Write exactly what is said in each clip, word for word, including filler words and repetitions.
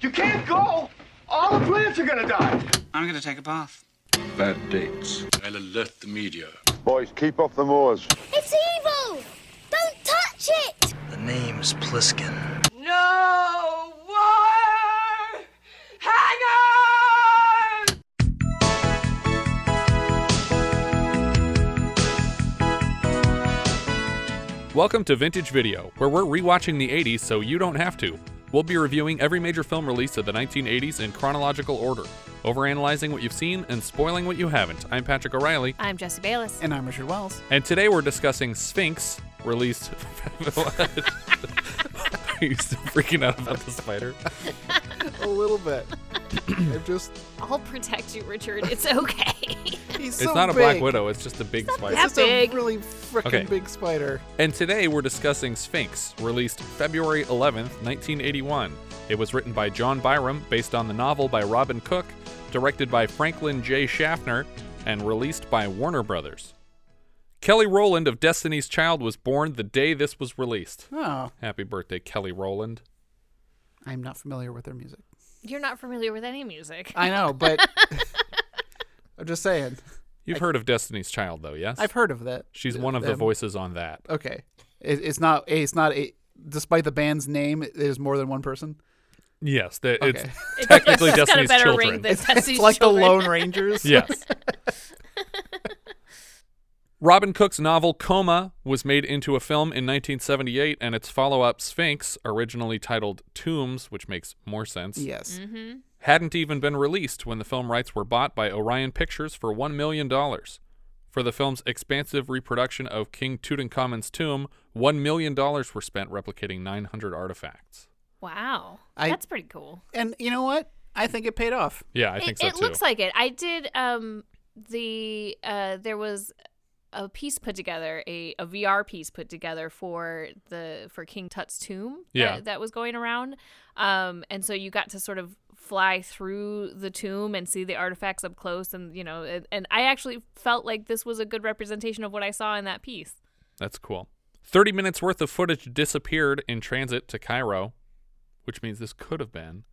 You can't go! All the plants are gonna die! I'm gonna take a bath. Bad dates. I'll alert the media. Boys, keep off the moors. It's evil! Don't touch it! The name's Pliskin. No war! Hang on! Welcome to Vintage Video, where we're rewatching the eighties so you don't have to. We'll be reviewing every major film release of the nineteen eighties in chronological order, overanalyzing what you've seen and spoiling what you haven't. I'm Patrick O'Reilly. I'm Jesse Bayless. And I'm Richard Wells. And today we're discussing Sphinx, released... Are you still freaking out about the spider? A little bit. I'm just... I'll protect you, Richard. It's okay. He's so It's not big. A black widow. It's just a big spider. It's just big. a really freaking okay. big spider. And today we're discussing Sphinx, released February eleventh, nineteen eighty-one. It was written by John Byram, based on the novel by Robin Cook, directed by Franklin J. Schaffner, and released by Warner Brothers. Kelly Rowland of Destiny's Child was born the day this was released. Oh. Happy birthday, Kelly Rowland. I'm not familiar with her music. You're not familiar with any music. I know, but I'm just saying. You've I, heard of Destiny's Child, though, yes? I've heard of that. She's one of um, the voices on that. Okay. It, it's not, It's not. A, despite the band's name, it is more than one person? Yes, the, okay. it's technically it's Destiny's Children. It's, Destiny's it's like Children. The Lone Rangers. Yes. Robin Cook's novel Coma was made into a film in nineteen seventy-eight, and its follow-up Sphinx, originally titled Tombs, which makes more sense, yes, mm-hmm. hadn't even been released when the film rights were bought by Orion Pictures for one million dollars. For the film's expansive reproduction of King Tutankhamun's tomb, one million dollars were spent replicating nine hundred artifacts. Wow. I, That's pretty cool. And you know what? I think it paid off. Yeah, I it, think so, it too. It looks like it. I did, um, the, uh, there was... a piece put together, a, a V R piece put together for the for King Tut's tomb yeah. that, that was going around. Um, and so you got to sort of fly through the tomb and see the artifacts up close. And, you know, and, and I actually felt like this was a good representation of what I saw in that piece. That's cool. thirty minutes worth of footage disappeared in transit to Cairo, which means this could have been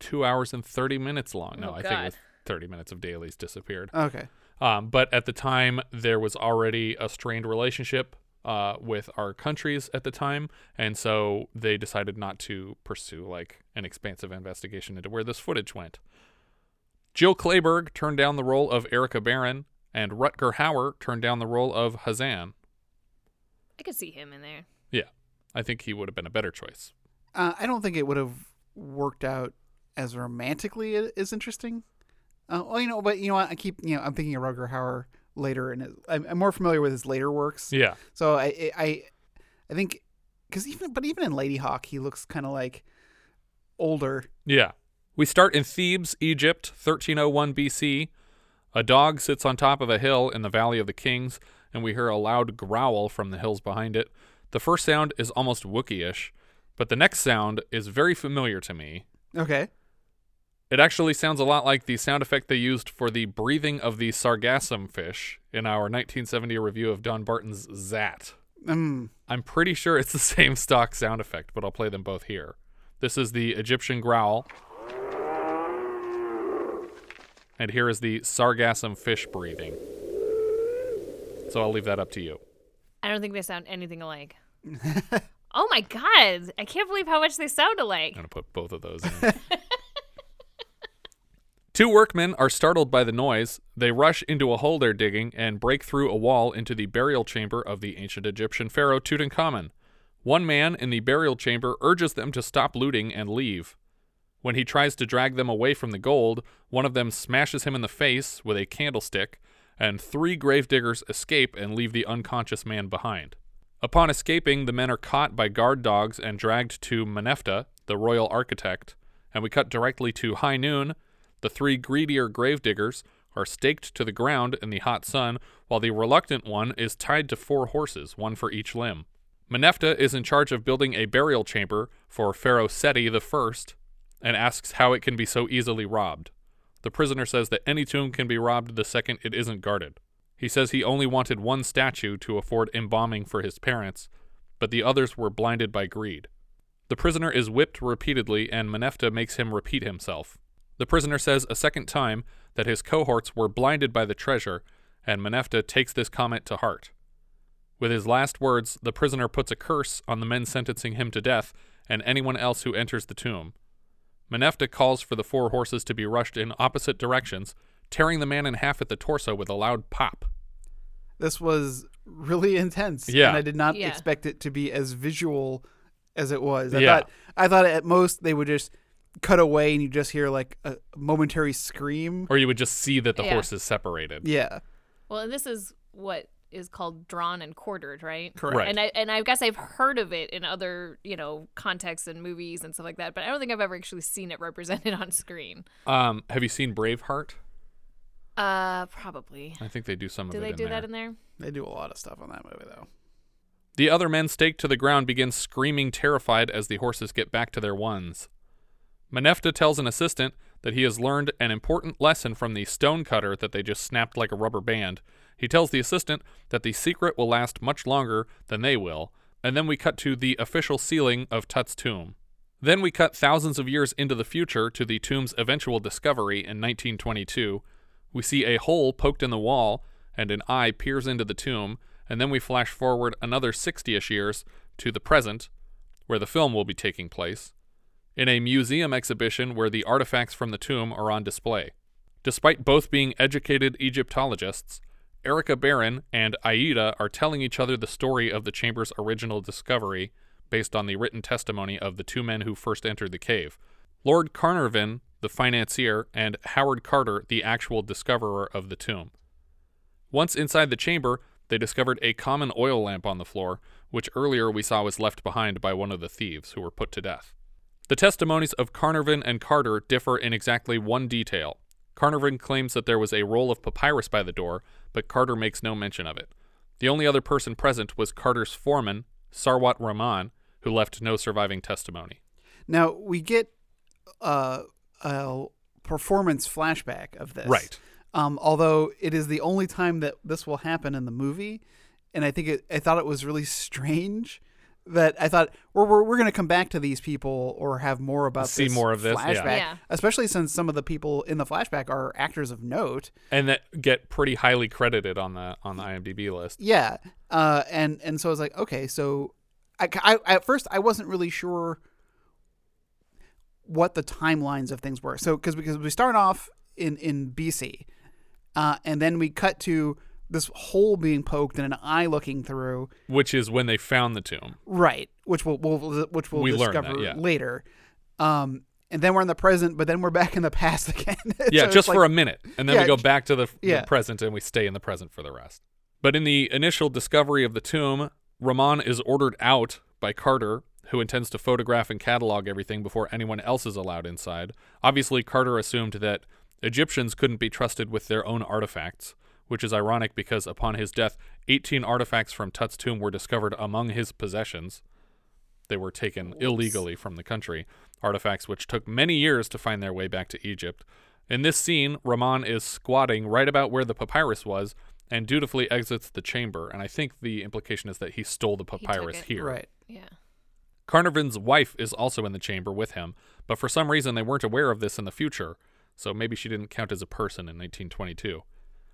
two hours and thirty minutes long. No, oh, I think it was thirty minutes of dailies disappeared. Okay. Um, but at the time, there was already a strained relationship uh, with our countries at the time, and so they decided not to pursue like an expansive investigation into where this footage went. Jill Clayburgh turned down the role of Erica Barron, and Rutger Hauer turned down the role of Khazzan. I could see him in there. Yeah, I think he would have been a better choice. Uh, I don't think it would have worked out as romantically as interesting. Uh, well, you know, but you know, I keep, you know, I'm thinking of Rutger Hauer later, and I'm, I'm more familiar with his later works. Yeah. So I, I, I think, because even, but even in Lady Hawk, he looks kind of like older. Yeah. We start in Thebes, Egypt, thirteen oh one B C. A dog sits on top of a hill in the Valley of the Kings, and we hear a loud growl from the hills behind it. The first sound is almost Wookiee-ish, but the next sound is very familiar to me. Okay. It actually sounds a lot like the sound effect they used for the breathing of the sargassum fish in our nineteen seventy review of Don Barton's Zat. Mm. I'm pretty sure it's the same stock sound effect, but I'll play them both here. This is the Egyptian growl. And here is the sargassum fish breathing. So I'll leave that up to you. I don't think they sound anything alike. Oh my God. I can't believe how much they sound alike. I'm going to put both of those in. Two workmen are startled by the noise. They rush into a hole they're digging and break through a wall into the burial chamber of the ancient Egyptian pharaoh Tutankhamun. One man in the burial chamber urges them to stop looting and leave. When he tries to drag them away from the gold, one of them smashes him in the face with a candlestick, and three gravediggers escape and leave the unconscious man behind. Upon escaping, the men are caught by guard dogs and dragged to Menefta, the royal architect, and we cut directly to high noon. The three greedier gravediggers are staked to the ground in the hot sun, while the reluctant one is tied to four horses, one for each limb. Menefta is in charge of building a burial chamber for Pharaoh Seti the First, and asks how it can be so easily robbed. The prisoner says that any tomb can be robbed the second it isn't guarded. He says he only wanted one statue to afford embalming for his parents, but the others were blinded by greed. The prisoner is whipped repeatedly, and Menefta makes him repeat himself. The prisoner says a second time that his cohorts were blinded by the treasure, and Menefta takes this comment to heart. With his last words, the prisoner puts a curse on the men sentencing him to death and anyone else who enters the tomb. Menefta calls for the four horses to be rushed in opposite directions, tearing the man in half at the torso with a loud pop. This was really intense, yeah. and I did not yeah. expect it to be as visual as it was. I, yeah. thought, I thought at most they would just cut away and you just hear like a momentary scream. Or you would just see that the yeah. horses separated. Yeah. Well, and this is what is called drawn and quartered, right? Correct. Right. And I and I guess I've heard of it in other, you know, contexts and movies and stuff like that, but I don't think I've ever actually seen it represented on screen. Um, have you seen Braveheart? Uh, probably. I think they do some do of it in there. Do they do that in there? They do a lot of stuff on that movie, though. The other men staked to the ground begin screaming terrified as the horses get back to their ones. Menefta tells an assistant that he has learned an important lesson from the stonecutter that they just snapped like a rubber band. He tells the assistant that the secret will last much longer than they will, and then we cut to the official sealing of Tut's tomb. Then we cut thousands of years into the future to the tomb's eventual discovery in nineteen twenty-two. We see a hole poked in the wall, and an eye peers into the tomb, and then we flash forward another sixty-ish years to the present, where the film will be taking place, in a museum exhibition where the artifacts from the tomb are on display. Despite both being educated Egyptologists, Erica Barron and Aida are telling each other the story of the chamber's original discovery based on the written testimony of the two men who first entered the cave. Lord Carnarvon, the financier, and Howard Carter, the actual discoverer of the tomb. Once inside the chamber, they discovered a common oil lamp on the floor, which earlier we saw was left behind by one of the thieves who were put to death. The testimonies of Carnarvon and Carter differ in exactly one detail. Carnarvon claims that there was a roll of papyrus by the door, but Carter makes no mention of it. The only other person present was Carter's foreman, Sarwat Raman, who left no surviving testimony. Now, we get uh, a performance flashback of this. Right. Um, although it is the only time that this will happen in the movie, and I think it, I thought it was really strange. That I thought we're we're, we're going to come back to these people or have more about see this more of this flashback, yeah. Yeah. especially since some of the people in the flashback are actors of note and that get pretty highly credited on the on the IMDb list. Yeah, uh, and and so I was like, okay, so I, I at first I wasn't really sure what the timelines of things were. So because because we start off in in B C, uh, and then we cut to this hole being poked and an eye looking through, which is when they found the tomb, right? Which we'll, we'll which we'll we discover that, yeah. later. Um, and then we're in the present, but then we're back in the past again. yeah, so just like, for a minute, and then yeah, we go back to the, yeah. the present, and we stay in the present for the rest. But in the initial discovery of the tomb, Raman is ordered out by Carter, who intends to photograph and catalog everything before anyone else is allowed inside. Obviously, Carter assumed that Egyptians couldn't be trusted with their own artifacts, which is ironic because upon his death, eighteen artifacts from Tut's tomb were discovered among his possessions. They were taken Oops. illegally from the country, artifacts which took many years to find their way back to Egypt. In this scene, Raman is squatting right about where the papyrus was and dutifully exits the chamber, and I think the implication is that he stole the papyrus here. Right. Yeah. Carnarvon's wife is also in the chamber with him, but for some reason they weren't aware of this in the future, so maybe she didn't count as a person in nineteen twenty-two.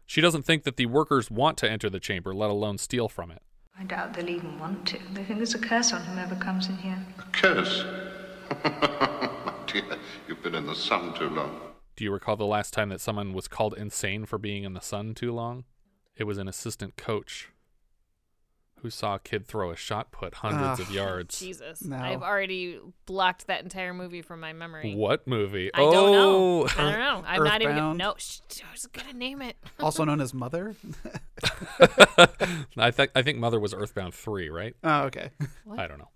She doesn't think that the workers want to enter the chamber, let alone steal from it. I doubt they'll even want to. They think there's a curse on whomever comes in here. A curse? My dear, you've been in the sun too long. Do you recall the last time that someone was called insane for being in the sun too long? It was an assistant coach who saw a kid throw a shot put hundreds uh, of yards. Jesus. No. I've already blocked that entire movie from my memory. What movie? I oh. don't know. I don't know. I'm Earthbound. Not even gonna know. Shh, I was gonna name it. Also known as Mother? I think I think Mother was Earthbound three, right? Oh, okay. What? I don't know.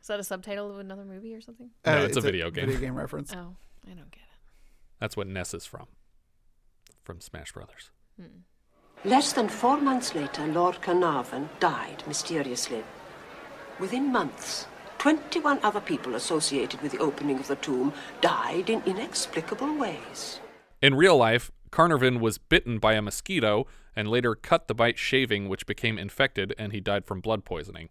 Is that a subtitle of another movie or something? Uh, no, it's, it's a video a game. Video game reference. Oh, I don't get it. That's what Ness is from. From Smash Brothers. Hmm. Less than four months later, Lord Carnarvon died mysteriously. Within months, twenty-one other people associated with the opening of the tomb died in inexplicable ways. In real life, Carnarvon was bitten by a mosquito and later cut the bite shaving, which became infected, and he died from blood poisoning.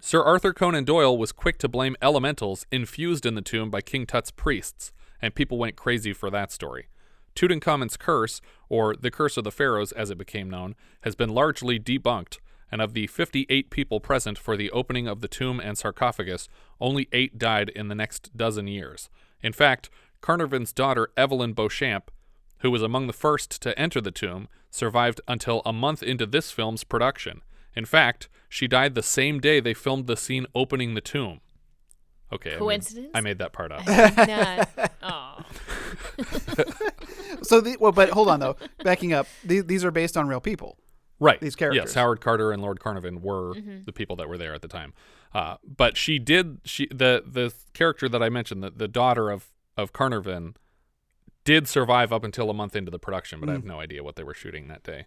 Sir Arthur Conan Doyle was quick to blame elementals infused in the tomb by King Tut's priests, and people went crazy for that story. Tutankhamun's curse, or the Curse of the Pharaohs as it became known, has been largely debunked, and of the fifty-eight people present for the opening of the tomb and sarcophagus, only eight died in the next dozen years. In fact, Carnarvon's daughter Evelyn Beauchamp, who was among the first to enter the tomb, survived until a month into this film's production. In fact, she died the same day they filmed the scene opening the tomb. Okay. Coincidence? I made, I made that part up. I did not. So, the, well, but hold on though. Backing up, these, these are based on real people. Right. These characters. Yes, Howard Carter and Lord Carnarvon were mm-hmm. the people that were there at the time. Uh, but she did. She the the character that I mentioned, the, the daughter of of Carnarvon, did survive up until a month into the production. But mm. I have no idea what they were shooting that day.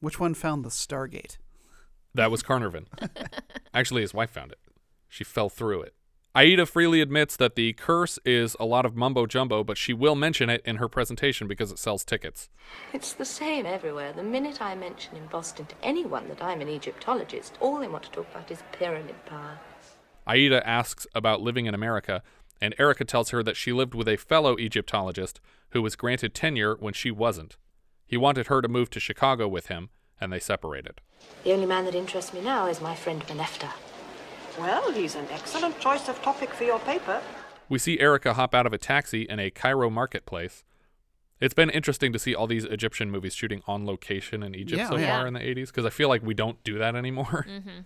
Which one found the Stargate? That was Carnarvon. Actually, his wife found it. She fell through it. Aida freely admits that the curse is a lot of mumbo-jumbo, but she will mention it in her presentation because it sells tickets. It's the same everywhere. The minute I mention in Boston to anyone that I'm an Egyptologist, all they want to talk about is pyramid power. Aida asks about living in America, and Erica tells her that she lived with a fellow Egyptologist who was granted tenure when she wasn't. He wanted her to move to Chicago with him, and they separated. The only man that interests me now is my friend Menefta. Well, he's an excellent choice of topic for your paper. We see Erica hop out of a taxi in a Cairo marketplace. It's been interesting to see all these Egyptian movies shooting on location in Egypt yeah, so yeah. far in the eighties, because I feel like we don't do that anymore. Mm-hmm.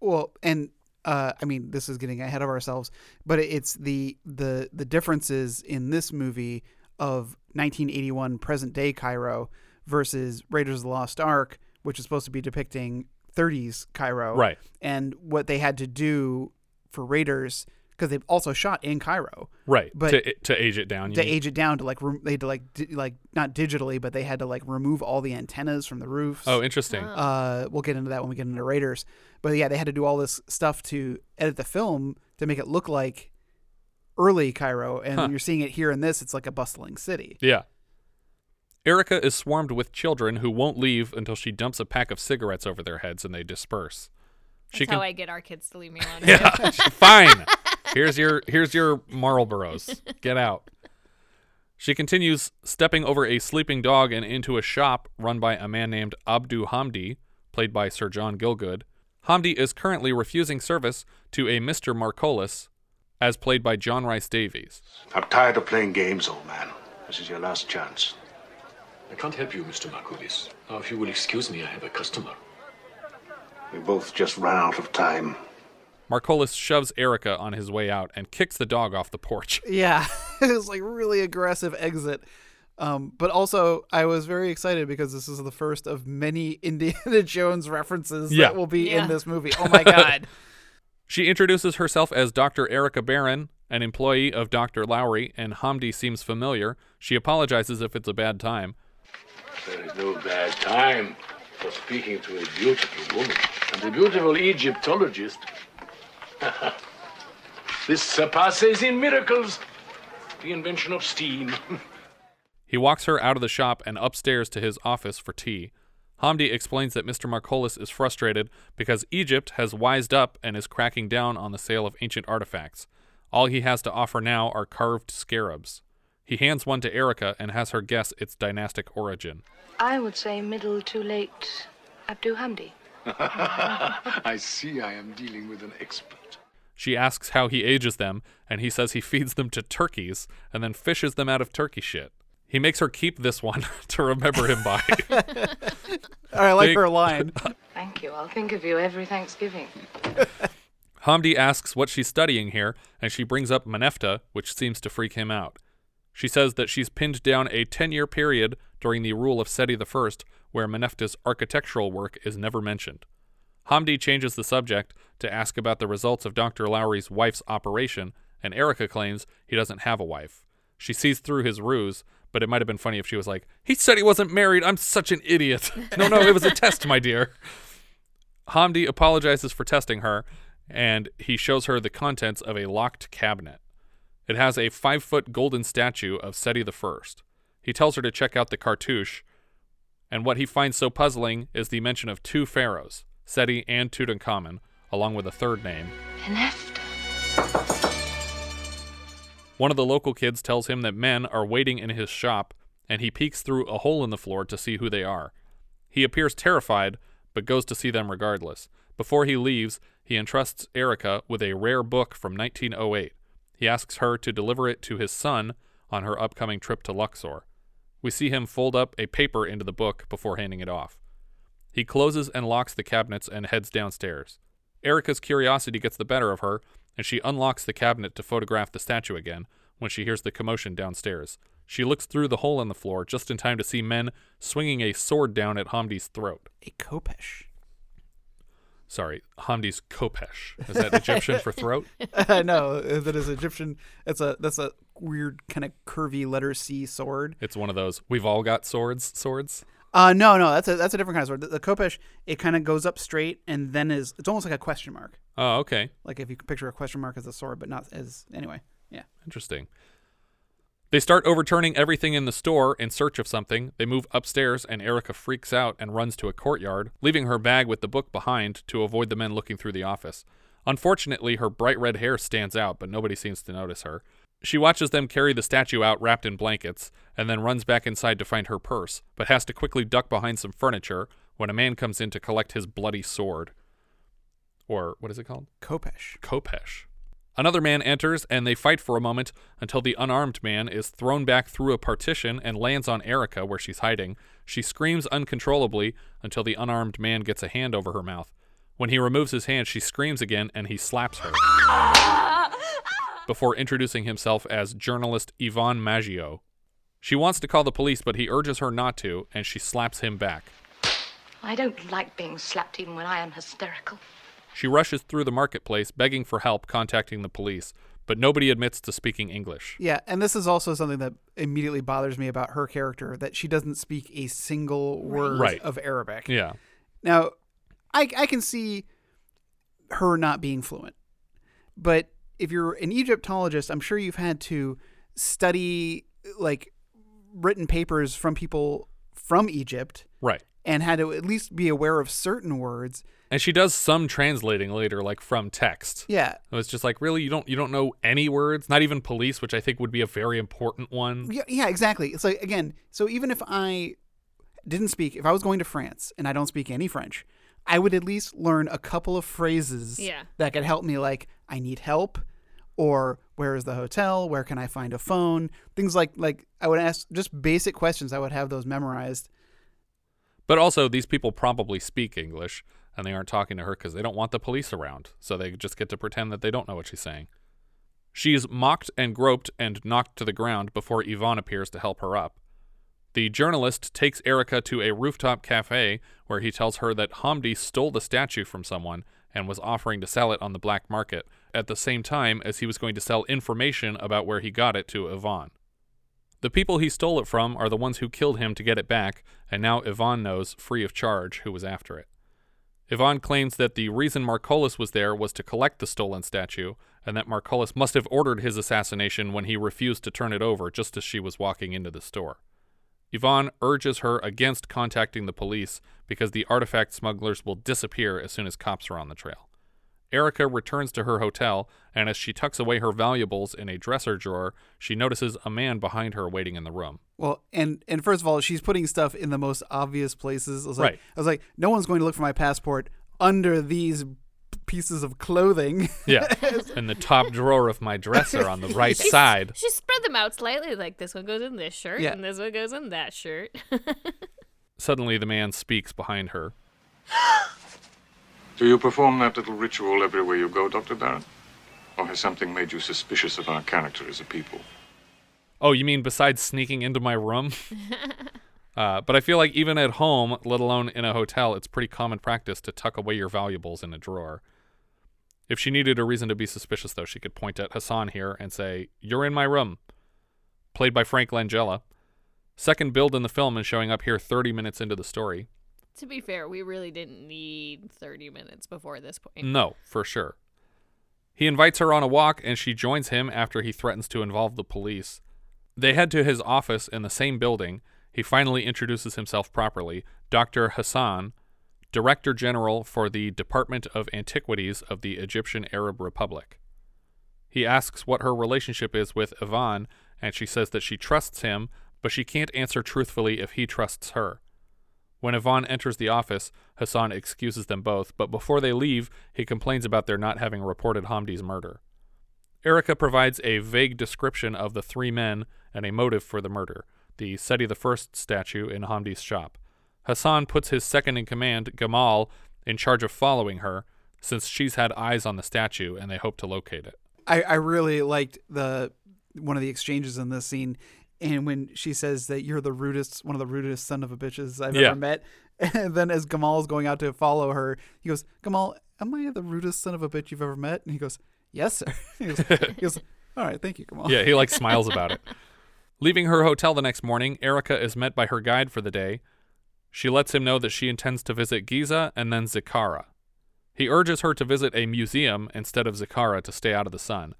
Well, and uh, I mean, this is getting ahead of ourselves, but it's the, the, the differences in this movie of nineteen eighty-one present-day Cairo versus Raiders of the Lost Ark, which is supposed to be depicting thirties Cairo, right? And what they had to do for Raiders, because they've also shot in Cairo, right? But to, to age it down, to mean? age it down to like re- they had to like di- like not digitally, but they had to like remove all the antennas from the roofs. Oh, interesting. Oh. Uh, we'll get into that when we get into Raiders, but yeah, they had to do all this stuff to edit the film to make it look like early Cairo, and huh. you're seeing it here in this. It's like a bustling city. Yeah. Erica is swarmed with children who won't leave until she dumps a pack of cigarettes over their heads and they disperse. She That's can... how I get our kids to leave me alone. Yeah, fine. Here's your here's your Marlboros. Get out. She continues stepping over a sleeping dog and into a shop run by a man named Abdu Hamdi, played by Sir John Gielgud. Hamdi is currently refusing service to a Mister Marculis, as played by John Rhys Davies. I'm tired of playing games, old man. This is your last chance. I can't help you, Mister Marculis. Now, if you will excuse me, I have a customer. We both just ran out of time. Marculis shoves Erica on his way out and kicks the dog off the porch. Yeah, it was like really aggressive exit. Um, but also, I was very excited because this is the first of many Indiana Jones references yeah. that will be yeah. in this movie. Oh, my God. She introduces herself as Doctor Erica Barron, an employee of Doctor Lowry, and Hamdi seems familiar. She apologizes if it's a bad time. There is no bad time for speaking to a beautiful woman and a beautiful Egyptologist. This surpasses in miracles the invention of steam. He walks her out of the shop and upstairs to his office for tea. Hamdi explains that Mister Marculis is frustrated because Egypt has wised up and is cracking down on the sale of ancient artifacts. All he has to offer now are carved scarabs. He hands one to Erica and has her guess its dynastic origin. I would say middle to late Abdu Hamdi. I see I am dealing with an expert. She asks how he ages them, and he says he feeds them to turkeys and then fishes them out of turkey shit. He makes her keep this one to remember him by. I like they... her line. Thank you. I'll think of you every Thanksgiving. Hamdi asks what she's studying here, and she brings up Menefta, which seems to freak him out. She says that she's pinned down a ten-year period during the rule of Seti the First, where Menefta's architectural work is never mentioned. Hamdi changes the subject to ask about the results of Doctor Lowry's wife's operation, and Erica claims he doesn't have a wife. She sees through his ruse, but it might have been funny if she was like, "He said he wasn't married, I'm such an idiot." No, no, it was a test, my dear. Hamdi apologizes for testing her, and he shows her the contents of a locked cabinet. It has a five-foot golden statue of Seti the First. He tells her to check out the cartouche, and what he finds so puzzling is the mention of two pharaohs, Seti and Tutankhamun, along with a third name. Menefta. One of the local kids tells him that men are waiting in his shop, and he peeks through a hole in the floor to see who they are. He appears terrified, but goes to see them regardless. Before he leaves, he entrusts Erica with a rare book from nineteen oh eight. He asks her to deliver it to his son on her upcoming trip to Luxor. We see him fold up a paper into the book before handing it off. He closes and locks the cabinets and heads downstairs. Erica's curiosity gets the better of her, and she unlocks the cabinet to photograph the statue again when she hears the commotion downstairs. She looks through the hole in the floor just in time to see men swinging a sword down at Hamdi's throat. A kopesh. Sorry, Hamdi's kopesh. Is that Egyptian for throat? Uh, no, that is Egyptian. That's a that's a weird kind of curvy letter C sword. It's one of those we've all got swords swords. Uh, no, no, that's a that's a different kind of sword. The, the kopesh, it kind of goes up straight and then is, it's almost like a question mark. Oh, okay. Like if you could picture a question mark as a sword, but not as, anyway, yeah. Interesting. They start overturning everything in the store in search of something. They move upstairs and Erica freaks out and runs to a courtyard, leaving her bag with the book behind to avoid the men looking through the office. Unfortunately, her bright red hair stands out, but nobody seems to notice her. She watches them carry the statue out wrapped in blankets and then runs back inside to find her purse, but has to quickly duck behind some furniture when a man comes in to collect his bloody sword. Or what is it called? Kopesh. Kopesh. Another man enters and they fight for a moment until the unarmed man is thrown back through a partition and lands on Erica where she's hiding. She screams uncontrollably until the unarmed man gets a hand over her mouth. When he removes his hand, she screams again and he slaps her. Before introducing himself as journalist Yvonne Maggio. She wants to call the police, but he urges her not to, and she slaps him back. I don't like being slapped even when I am hysterical. She rushes through the marketplace, begging for help, contacting the police, but nobody admits to speaking English. Yeah, and this is also something that immediately bothers me about her character, that she doesn't speak a single word right. of Arabic. Yeah. Now, I, I can see her not being fluent, but... If you're an Egyptologist, I'm sure you've had to study like written papers from people from Egypt. Right. And had to at least be aware of certain words. And she does some translating later, like from text. Yeah. It was just like, really, you don't you don't know any words, not even police, which I think would be a very important one. Yeah, yeah, exactly. It's like, again, so even if I didn't speak, if I was going to France and I don't speak any French, I would at least learn a couple of phrases yeah. that could help me, like, I need help, or where is the hotel, where can I find a phone, things like, like I would ask just basic questions. I would have those memorized. But also, these people probably speak English, and they aren't talking to her because they don't want the police around, so they just get to pretend that they don't know what she's saying. She is mocked and groped and knocked to the ground before Yvonne appears to help her up. The journalist takes Erica to a rooftop cafe where he tells her that Hamdi stole the statue from someone and was offering to sell it on the black market at the same time as he was going to sell information about where he got it to Yvonne. The people he stole it from are the ones who killed him to get it back, and now Yvonne knows, free of charge, who was after it. Yvonne claims that the reason Marculis was there was to collect the stolen statue, and that Marculis must have ordered his assassination when he refused to turn it over just as she was walking into the store. Yvonne urges her against contacting the police because the artifact smugglers will disappear as soon as cops are on the trail. Erica returns to her hotel, and as she tucks away her valuables in a dresser drawer, she notices a man behind her waiting in the room. Well, and, and first of all, she's putting stuff in the most obvious places. I was like, right. I was like, no one's going to look for my passport under these pieces of clothing. Yeah, in the top drawer of my dresser on the right she, side. She spread them out slightly, like this one goes in this shirt, yeah. and this one goes in that shirt. Suddenly the man speaks behind her. Do you perform that little ritual everywhere you go, Doctor Barron? Or has something made you suspicious of our character as a people? Oh, you mean besides sneaking into my room? Uh, but I feel like even at home, let alone in a hotel, it's pretty common practice to tuck away your valuables in a drawer. If she needed a reason to be suspicious, though, she could point at Hassan here and say, "You're in my room," played by Frank Langella. Second build in the film and showing up here thirty minutes into the story. To be fair, we really didn't need thirty minutes before this point. No, for sure. He invites her on a walk, and she joins him after he threatens to involve the police. They head to his office in the same building. He finally introduces himself properly, Doctor Hassan, Director General for the Department of Antiquities of the Egyptian Arab Republic. He asks what her relationship is with Yvonne, and she says that she trusts him, but she can't answer truthfully if he trusts her. When Yvonne enters the office, Hassan excuses them both, but before they leave, he complains about their not having reported Hamdi's murder. Erica provides a vague description of the three men and a motive for the murder, the Seti the First statue in Hamdi's shop. Hassan puts his second-in-command, Gamal, in charge of following her, since she's had eyes on the statue and they hope to locate it. I, I really liked the one of the exchanges in this scene, and when she says that you're the rudest, one of the rudest son of a bitches I've yeah. ever met, and then as Gamal's going out to follow her, he goes, Gamal, am I the rudest son of a bitch you've ever met? And he goes, yes, sir. He goes, he goes all right, thank you, Gamal. Yeah, he like smiles about it. Leaving her hotel the next morning, Erica is met by her guide for the day. She lets him know that she intends to visit Giza and then Saqqara. He urges her to visit a museum instead of Saqqara to stay out of the sun.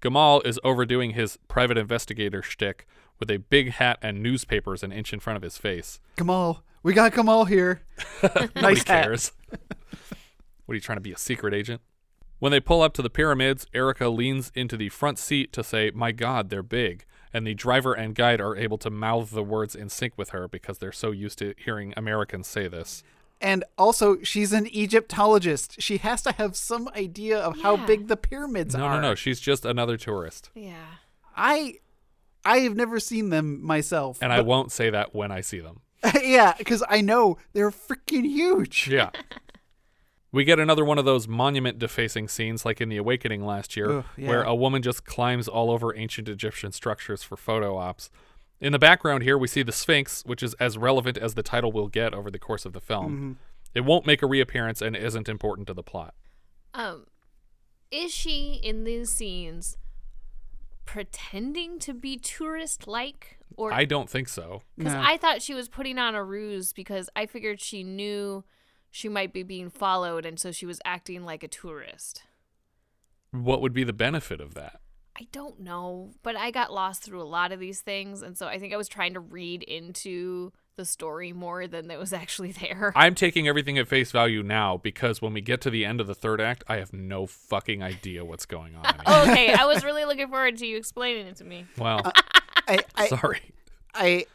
Gamal is overdoing his private investigator shtick with a big hat and newspapers an inch in front of his face. Gamal, we got Gamal here. Nice hat. Cares. What, are you trying to be a secret agent? When they pull up to the pyramids, Erica leans into the front seat to say, my God, they're big. And the driver and guide are able to mouth the words in sync with her because they're so used to hearing Americans say this. And also, she's an Egyptologist. She has to have some idea of yeah. how big the pyramids no, are. No, no, no. She's just another tourist. Yeah. I I have never seen them myself. And I won't say that when I see them. Yeah, because I know they're freaking huge. Yeah. We get another one of those monument defacing scenes like in The Awakening last year, Ugh, yeah. where a woman just climbs all over ancient Egyptian structures for photo ops. In the background here, we see the Sphinx, which is as relevant as the title will get over the course of the film. Mm-hmm. It won't make a reappearance and isn't important to the plot. Um, is she, in these scenes, pretending to be tourist-like? Or I don't think so. Because no. I thought she was putting on a ruse because I figured she knew she might be being followed, and so she was acting like a tourist. What would be the benefit of that? I don't know, but I got lost through a lot of these things, and so I think I was trying to read into the story more than that was actually there. I'm taking everything at face value now, because when we get to the end of the third act, I have no fucking idea what's going on. Okay, I was really looking forward to you explaining it to me. Well, uh, I, I, sorry. I...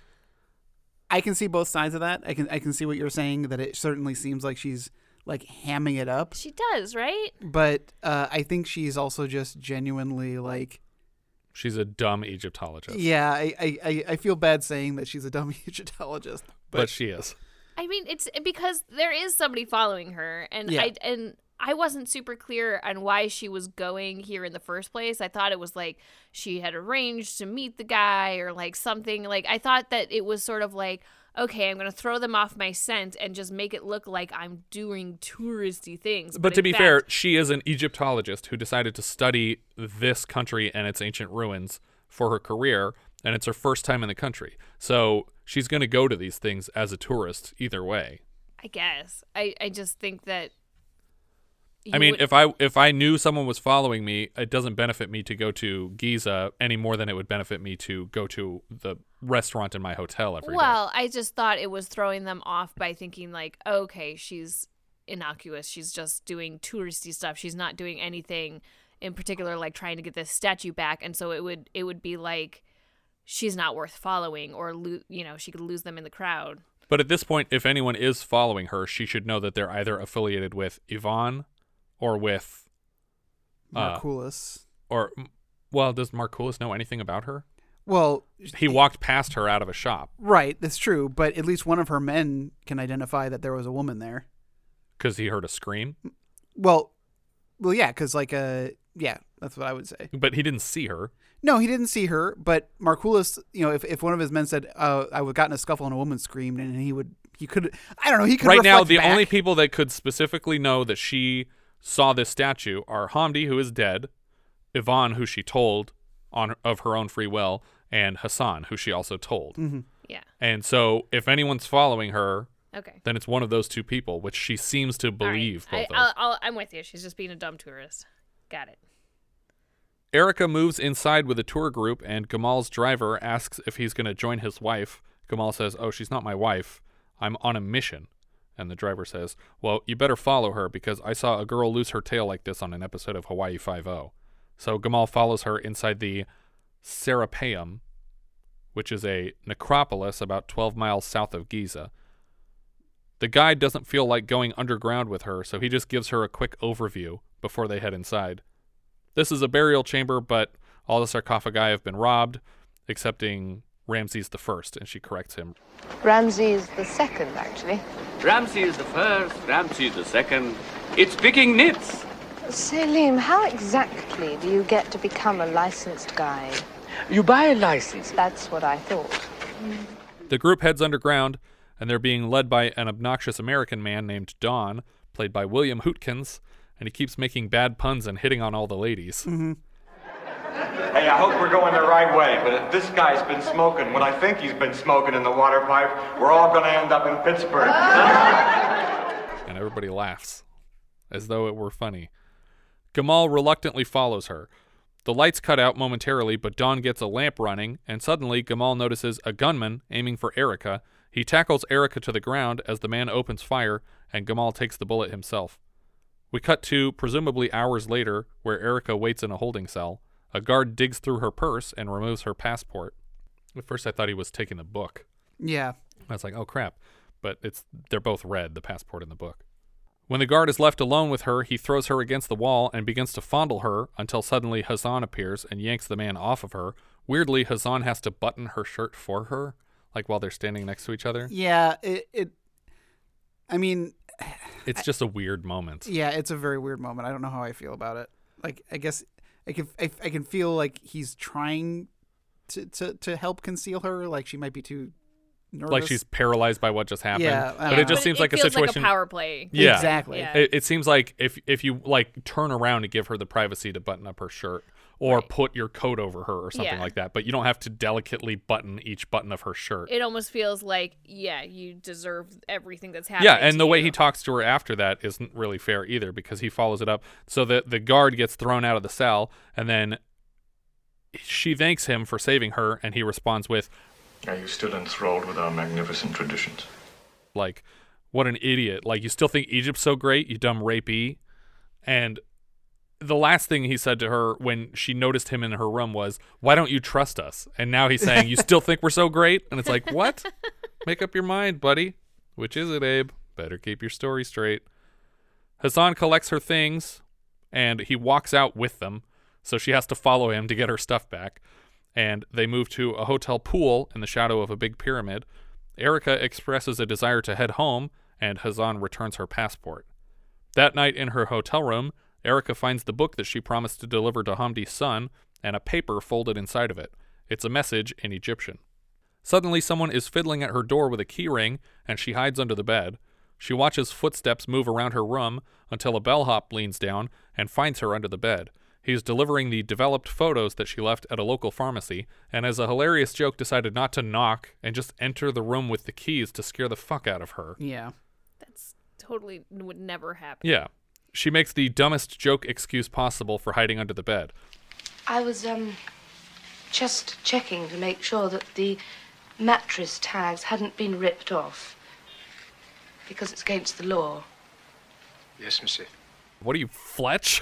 I can see both sides of that. I can I can see what you're saying, that it certainly seems like she's like hamming it up. She does, right? But uh, I think she's also just genuinely like, she's a dumb Egyptologist. Yeah, I I, I feel bad saying that she's a dumb Egyptologist, but, but she is. I mean, it's because there is somebody following her, and yeah. I and I wasn't super clear on why she was going here in the first place. I thought it was like she had arranged to meet the guy or like something. Like I thought that it was sort of like, okay, I'm going to throw them off my scent and just make it look like I'm doing touristy things. But, but to be fact, fair, she is an Egyptologist who decided to study this country and its ancient ruins for her career, and it's her first time in the country. So she's going to go to these things as a tourist either way. I guess. I, I just think that You I mean, would... if I if I knew someone was following me, it doesn't benefit me to go to Giza any more than it would benefit me to go to the restaurant in my hotel every well, day. Well, I just thought it was throwing them off by thinking like, okay, she's innocuous. She's just doing touristy stuff. She's not doing anything in particular, like trying to get this statue back. And so it would it would be like she's not worth following, or lo- you know, she could lose them in the crowd. But at this point, if anyone is following her, she should know that they're either affiliated with Yvonne or with uh, Marculis. Or, well, does Marculis know anything about her? Well, he walked past her out of a shop. Right, that's true. But at least one of her men can identify that there was a woman there. Because he heard a scream? Well, well, yeah, because like a, yeah, that's what I would say. But he didn't see her. No, he didn't see her. But Marculis, you know, if, if one of his men said, uh, I would got in a scuffle and a woman screamed, and he would, he could, I don't know, he could reflect back. Right now, the only people that could specifically know that she saw this statue are Hamdi, who is dead, Yvonne, who she told on of her own free will, and Hassan, who she also told. Mm-hmm. Yeah. And so if anyone's following her, okay, then it's one of those two people, which she seems to believe. Right. Both I, of. I'll, I'll, I'm with you. She's just being a dumb tourist. Got it. Erica moves inside with a tour group, and Gamal's driver asks if he's going to join his wife. Gamal says, oh, she's not my wife. I'm on a mission. And the driver says, well, you better follow her because I saw a girl lose her tail like this on an episode of Hawaii Five-O. So Gamal follows her inside the Serapeum, which is a necropolis about twelve miles south of Giza. The guide doesn't feel like going underground with her, so he just gives her a quick overview before they head inside. This is a burial chamber, but all the sarcophagi have been robbed, excepting Ramses the First, and she corrects him. Ramses the Second, actually. Ramses the First, Ramses the Second. It's picking nits. Selim, how exactly do you get to become a licensed guide? You buy a license. That's what I thought. The group heads underground, and they're being led by an obnoxious American man named Don, played by William Hootkins, and he keeps making bad puns and hitting on all the ladies. Mm-hmm. Hey, I hope we're going the right way, but if this guy's been smoking what I think he's been smoking in the water pipe, we're all going to end up in Pittsburgh. And everybody laughs, as though it were funny. Gamal reluctantly follows her. The lights cut out momentarily, but Don gets a lamp running, and suddenly Gamal notices a gunman aiming for Erica. He tackles Erica to the ground as the man opens fire, and Gamal takes the bullet himself. We cut to, presumably hours later, where Erica waits in a holding cell. A guard digs through her purse and removes her passport. At first I thought he was taking the book. Yeah. I was like, oh crap. But it's they're both red, the passport and the book. When the guard is left alone with her, he throws her against the wall and begins to fondle her until suddenly Khazzan appears and yanks the man off of her. Weirdly, Khazzan has to button her shirt for her, like while they're standing next to each other. Yeah, it... it I mean... It's just I, a weird moment. Yeah, it's a very weird moment. I don't know how I feel about it. Like, I guess I can, I, I can feel like he's trying to, to, to help conceal her, like she might be too... nervous. Like she's paralyzed by what just happened. Yeah, but know. it just but seems it like feels a situation. Like a power play. Yeah, exactly. Yeah. It, it seems like if if you like turn around and give her the privacy to button up her shirt, or right. put your coat over her, or something yeah. like that. But you don't have to delicately button each button of her shirt. It almost feels like yeah, you deserve everything that's happening. Yeah, and to the you. way he talks to her after that isn't really fair either, because he follows it up. So the the guard gets thrown out of the cell, and then she thanks him for saving her, and he responds with, "Are you still enthralled with our magnificent traditions?" Like, what an idiot. Like, you still think Egypt's so great, you dumb rapey. And the last thing he said to her when she noticed him in her room was, "Why don't you trust us?" And now he's saying, "You still think we're so great?" And it's like, what? Make up your mind, buddy. Which is it, Abe? Better keep your story straight. Khazzan collects her things, and he walks out with them, so she has to follow him to get her stuff back. And they move to a hotel pool in the shadow of a big pyramid. Erica expresses a desire to head home, and Khazzan returns her passport. That night in her hotel room, Erica finds the book that she promised to deliver to Hamdi's son, and a paper folded inside of it. It's a message in Egyptian. Suddenly someone is fiddling at her door with a key ring, and she hides under the bed. She watches footsteps move around her room until a bellhop leans down and finds her under the bed. He's delivering the developed photos that she left at a local pharmacy, and as a hilarious joke decided not to knock and just enter the room with the keys to scare the fuck out of her. Yeah. That's totally would never happen. Yeah. She makes the dumbest joke excuse possible for hiding under the bed. I was um just checking to make sure that the mattress tags hadn't been ripped off, because it's against the law. Yes, monsieur. What are you, Fletch?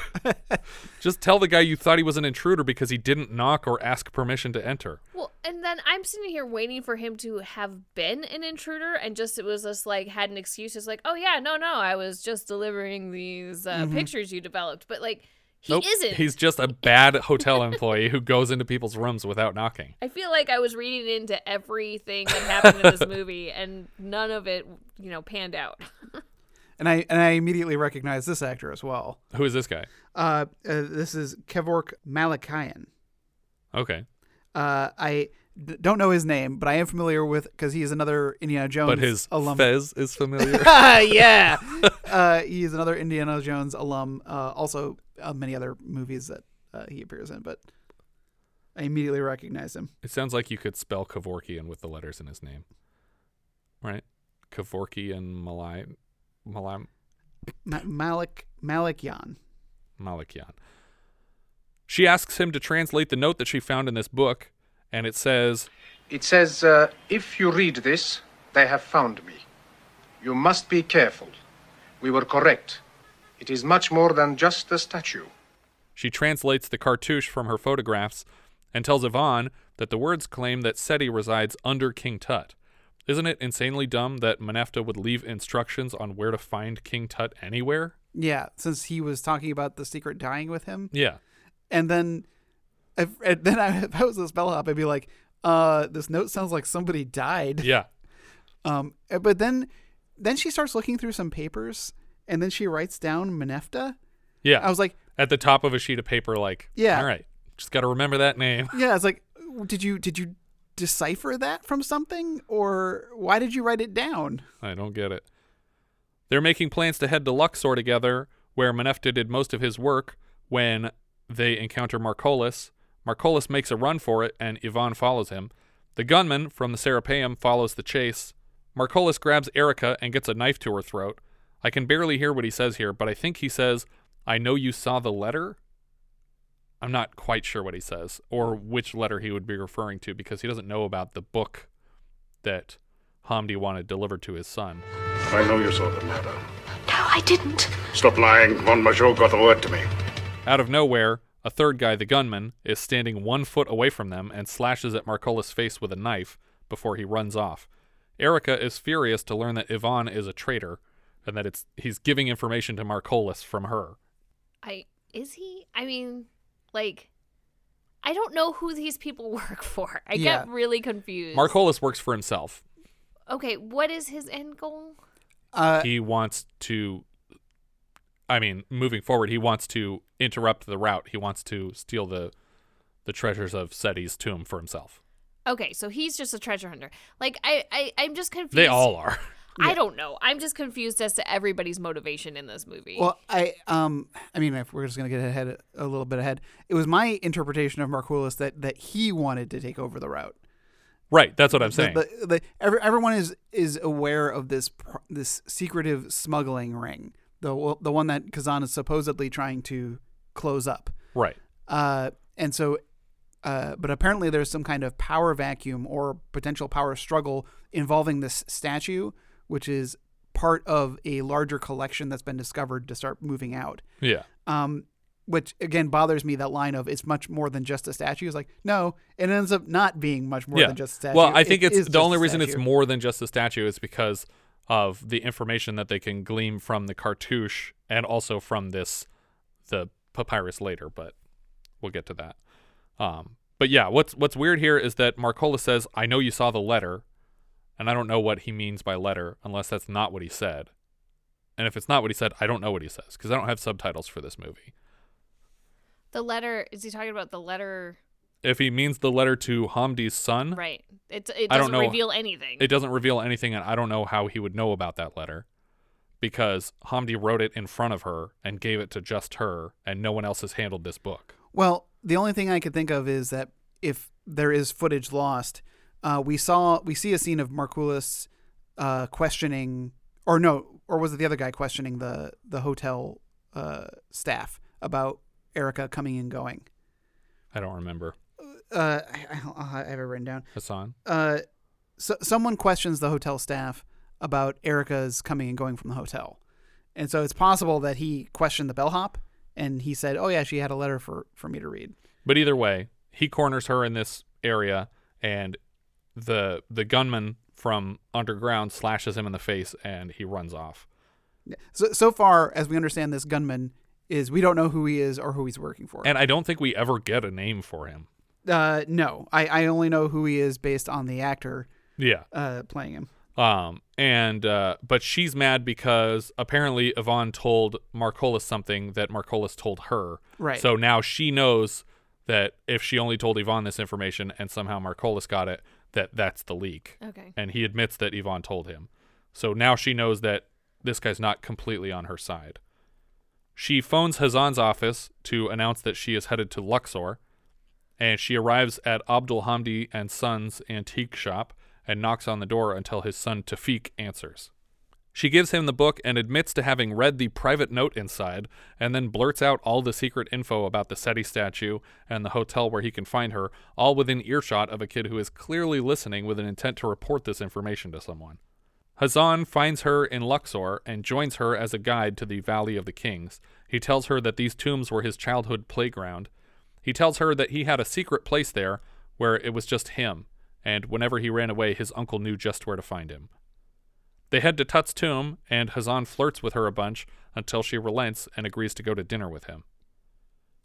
Just tell the guy you thought he was an intruder because he didn't knock or ask permission to enter. Well, and then I'm sitting here waiting for him to have been an intruder, and just it was just like had an excuse. It's like, oh yeah, no, no, I was just delivering these uh, mm-hmm. pictures you developed. But like, he nope. isn't. He's just a bad hotel employee who goes into people's rooms without knocking. I feel like I was reading into everything that happened in this movie, and none of it, you know, panned out. And I and I immediately recognize this actor as well. Who is this guy? Uh, uh, this is Kevork Malakayan. Okay. Uh, I d- don't know his name, but I am familiar with because he is another Indiana Jones. But his alum. Fez is familiar. Yeah. uh, he is another Indiana Jones alum. Uh, also, uh, many other movies that uh, he appears in, but I immediately recognize him. It sounds like you could spell Kevorkian with the letters in his name, right? Kevorkian Malai. Malam- Ma- Malik Malakyan. Malakyan. She asks him to translate the note that she found in this book, and it says... It says, uh, if you read this, they have found me. You must be careful. We were correct. It is much more than just a statue. She translates the cartouche from her photographs and tells Yvonne that the words claim that Seti resides under King Tut. Isn't it insanely dumb that Menefta would leave instructions on where to find King Tut anywhere? Yeah, since he was talking about the secret dying with him. Yeah. And then, if, and then I, if I was this bellhop, I'd be like, uh, this note sounds like somebody died. Yeah. Um, but then, then she starts looking through some papers, and then she writes down Menefta. Yeah. I was like. At the top of a sheet of paper, like, yeah. All right, just got to remember that name. Yeah, it's like, did you did you decipher that from something, or why did you write it down? I don't get it. They're making plans to head to Luxor together, where Menefta did most of his work, when they encounter Marculis. Marculis makes a run for it, and Yvonne follows him. The gunman from the Serapeum follows the chase. Marculis grabs Erica and gets a knife to her throat. I can barely hear what he says here, but I think he says, I know you saw the letter. I'm not quite sure what he says or which letter he would be referring to, because he doesn't know about the book that Hamdi wanted delivered to his son. I know you saw the letter. No, I didn't. Stop lying. Yvonne Maggio got the word to me. Out of nowhere, a third guy, the gunman, is standing one foot away from them and slashes at Marculis' face with a knife before he runs off. Erica is furious to learn that Yvonne is a traitor and that it's he's giving information to Marculis from her. I, is he? I mean, like, I don't know who these people work for. I yeah. get really confused. Marculis works for himself. Okay, what is his end goal? Uh, he wants to, I mean, moving forward, he wants to interrupt the route. He wants to steal the, the treasures of Seti's tomb for himself. Okay, so he's just a treasure hunter. Like, I, I, I'm just confused. They all are. Yeah. I don't know. I'm just confused as to everybody's motivation in this movie. Well, I um, I mean, if we're just going to get ahead a little bit ahead, it was my interpretation of Marculis that, that he wanted to take over the route. Right. That's what I'm saying. The, the, the, every, everyone is, is aware of this this secretive smuggling ring, the the one that Khazzan is supposedly trying to close up. Right. Uh, and so, uh, but apparently there's some kind of power vacuum or potential power struggle involving this statue, which is part of a larger collection that's been discovered to start moving out. Yeah. Um, which, again, bothers me, that line of it's much more than just a statue. It's like, no, it ends up not being much more yeah. than just a statue. Well, I think it it's the only reason it's more than just a statue is because of the information that they can glean from the cartouche and also from this, the papyrus later, but we'll get to that. Um, but yeah, what's, what's weird here is that Marculis says, I know you saw the letter. And I don't know what he means by letter, unless that's not what he said. And if it's not what he said, I don't know what he says, because I don't have subtitles for this movie. The letter, is he talking about the letter? If he means the letter to Hamdi's son. Right. It, it doesn't reveal anything. It doesn't reveal anything, and I don't know how he would know about that letter, because Hamdi wrote it in front of her and gave it to just her, and no one else has handled this book. Well, the only thing I could think of is that if there is footage lost, Uh, we saw we see a scene of Marculis uh, questioning, or no, or was it the other guy questioning the the hotel uh, staff about Erica coming and going? I don't remember. Uh, I, I, I have it written down. Hassan. Uh, so, someone questions the hotel staff about Erica's coming and going from the hotel, and so it's possible that he questioned the bellhop, and he said, "Oh yeah, she had a letter for for me to read." But either way, he corners her in this area, and The the gunman from underground slashes him in the face, and he runs off. So so far, as we understand this gunman, is we don't know who he is or who he's working for. And I don't think we ever get a name for him. Uh, no, I, I only know who he is based on the actor yeah. uh, playing him. Um, and uh, But she's mad because apparently Yvonne told Marculis something that Marculis told her. Right. So now she knows that if she only told Yvonne this information and somehow Marculis got it, that that's the leak. Okay. And he admits that Yvonne told him. So now she knows that this guy's not completely on her side. She phones Hasan's office to announce that she is headed to Luxor, and she arrives at Abdu Hamdi and Son's antique shop and knocks on the door until his son Tewfik answers. She gives him the book and admits to having read the private note inside, and then blurts out all the secret info about the Seti statue and the hotel where he can find her, all within earshot of a kid who is clearly listening with an intent to report this information to someone. Khazzan finds her in Luxor and joins her as a guide to the Valley of the Kings. He tells her that these tombs were his childhood playground. He tells her that he had a secret place there where it was just him, and whenever he ran away, his uncle knew just where to find him. They head to Tut's tomb, and Khazzan flirts with her a bunch until she relents and agrees to go to dinner with him.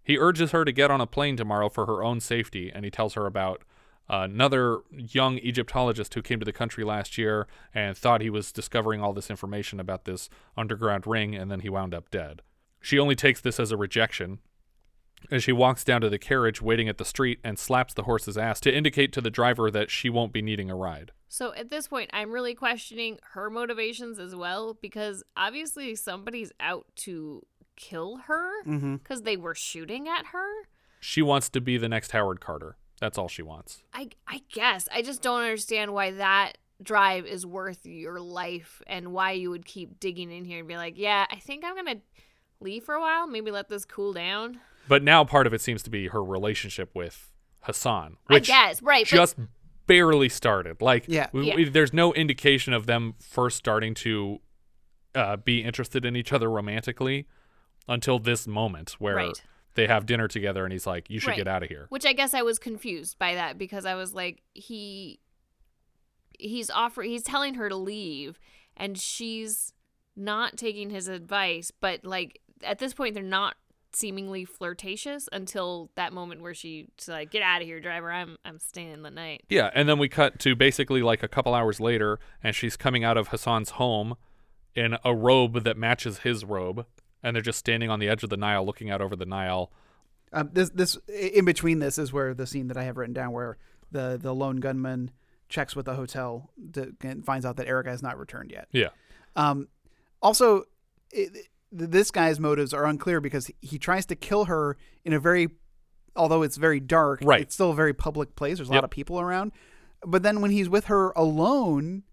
He urges her to get on a plane tomorrow for her own safety, and he tells her about another young Egyptologist who came to the country last year and thought he was discovering all this information about this underground ring, and then he wound up dead. She only takes this as a rejection, as she walks down to the carriage waiting at the street and slaps the horse's ass to indicate to the driver that she won't be needing a ride. So at this point, I'm really questioning her motivations as well, because obviously somebody's out to kill her because mm-hmm. they were shooting at her. She wants to be the next Howard Carter. That's all she wants. I I guess. I just don't understand why that drive is worth your life and why you would keep digging in here and be like, yeah, I think I'm going to leave for a while, maybe let this cool down. But now part of it seems to be her relationship with Khazzan, which I guess, right, just but... barely started. Like, yeah. We, yeah. There's no indication of them first starting to uh, be interested in each other romantically until this moment where... Right. They have dinner together, and he's like, you should right. get out of here. Which I guess I was confused by that, because I was like, he, he's offering, he's telling her to leave, and she's not taking his advice. But, like, at this point, they're not seemingly flirtatious until that moment where she's like, get out of here, driver, I'm I'm staying the night. Yeah, and then we cut to basically, like, a couple hours later, and she's coming out of Hassan's home in a robe that matches his robe. And they're just standing on the edge of the Nile, looking out over the Nile. Um, this, this, in between this is where the scene that I have written down, where the, the lone gunman checks with the hotel to, and finds out that Erica has not returned yet. Yeah. Um, also, it, this guy's motives are unclear because he tries to kill her in a very, although it's very dark, right. It's still a very public place. There's a yep. lot of people around. But then when he's with her alone,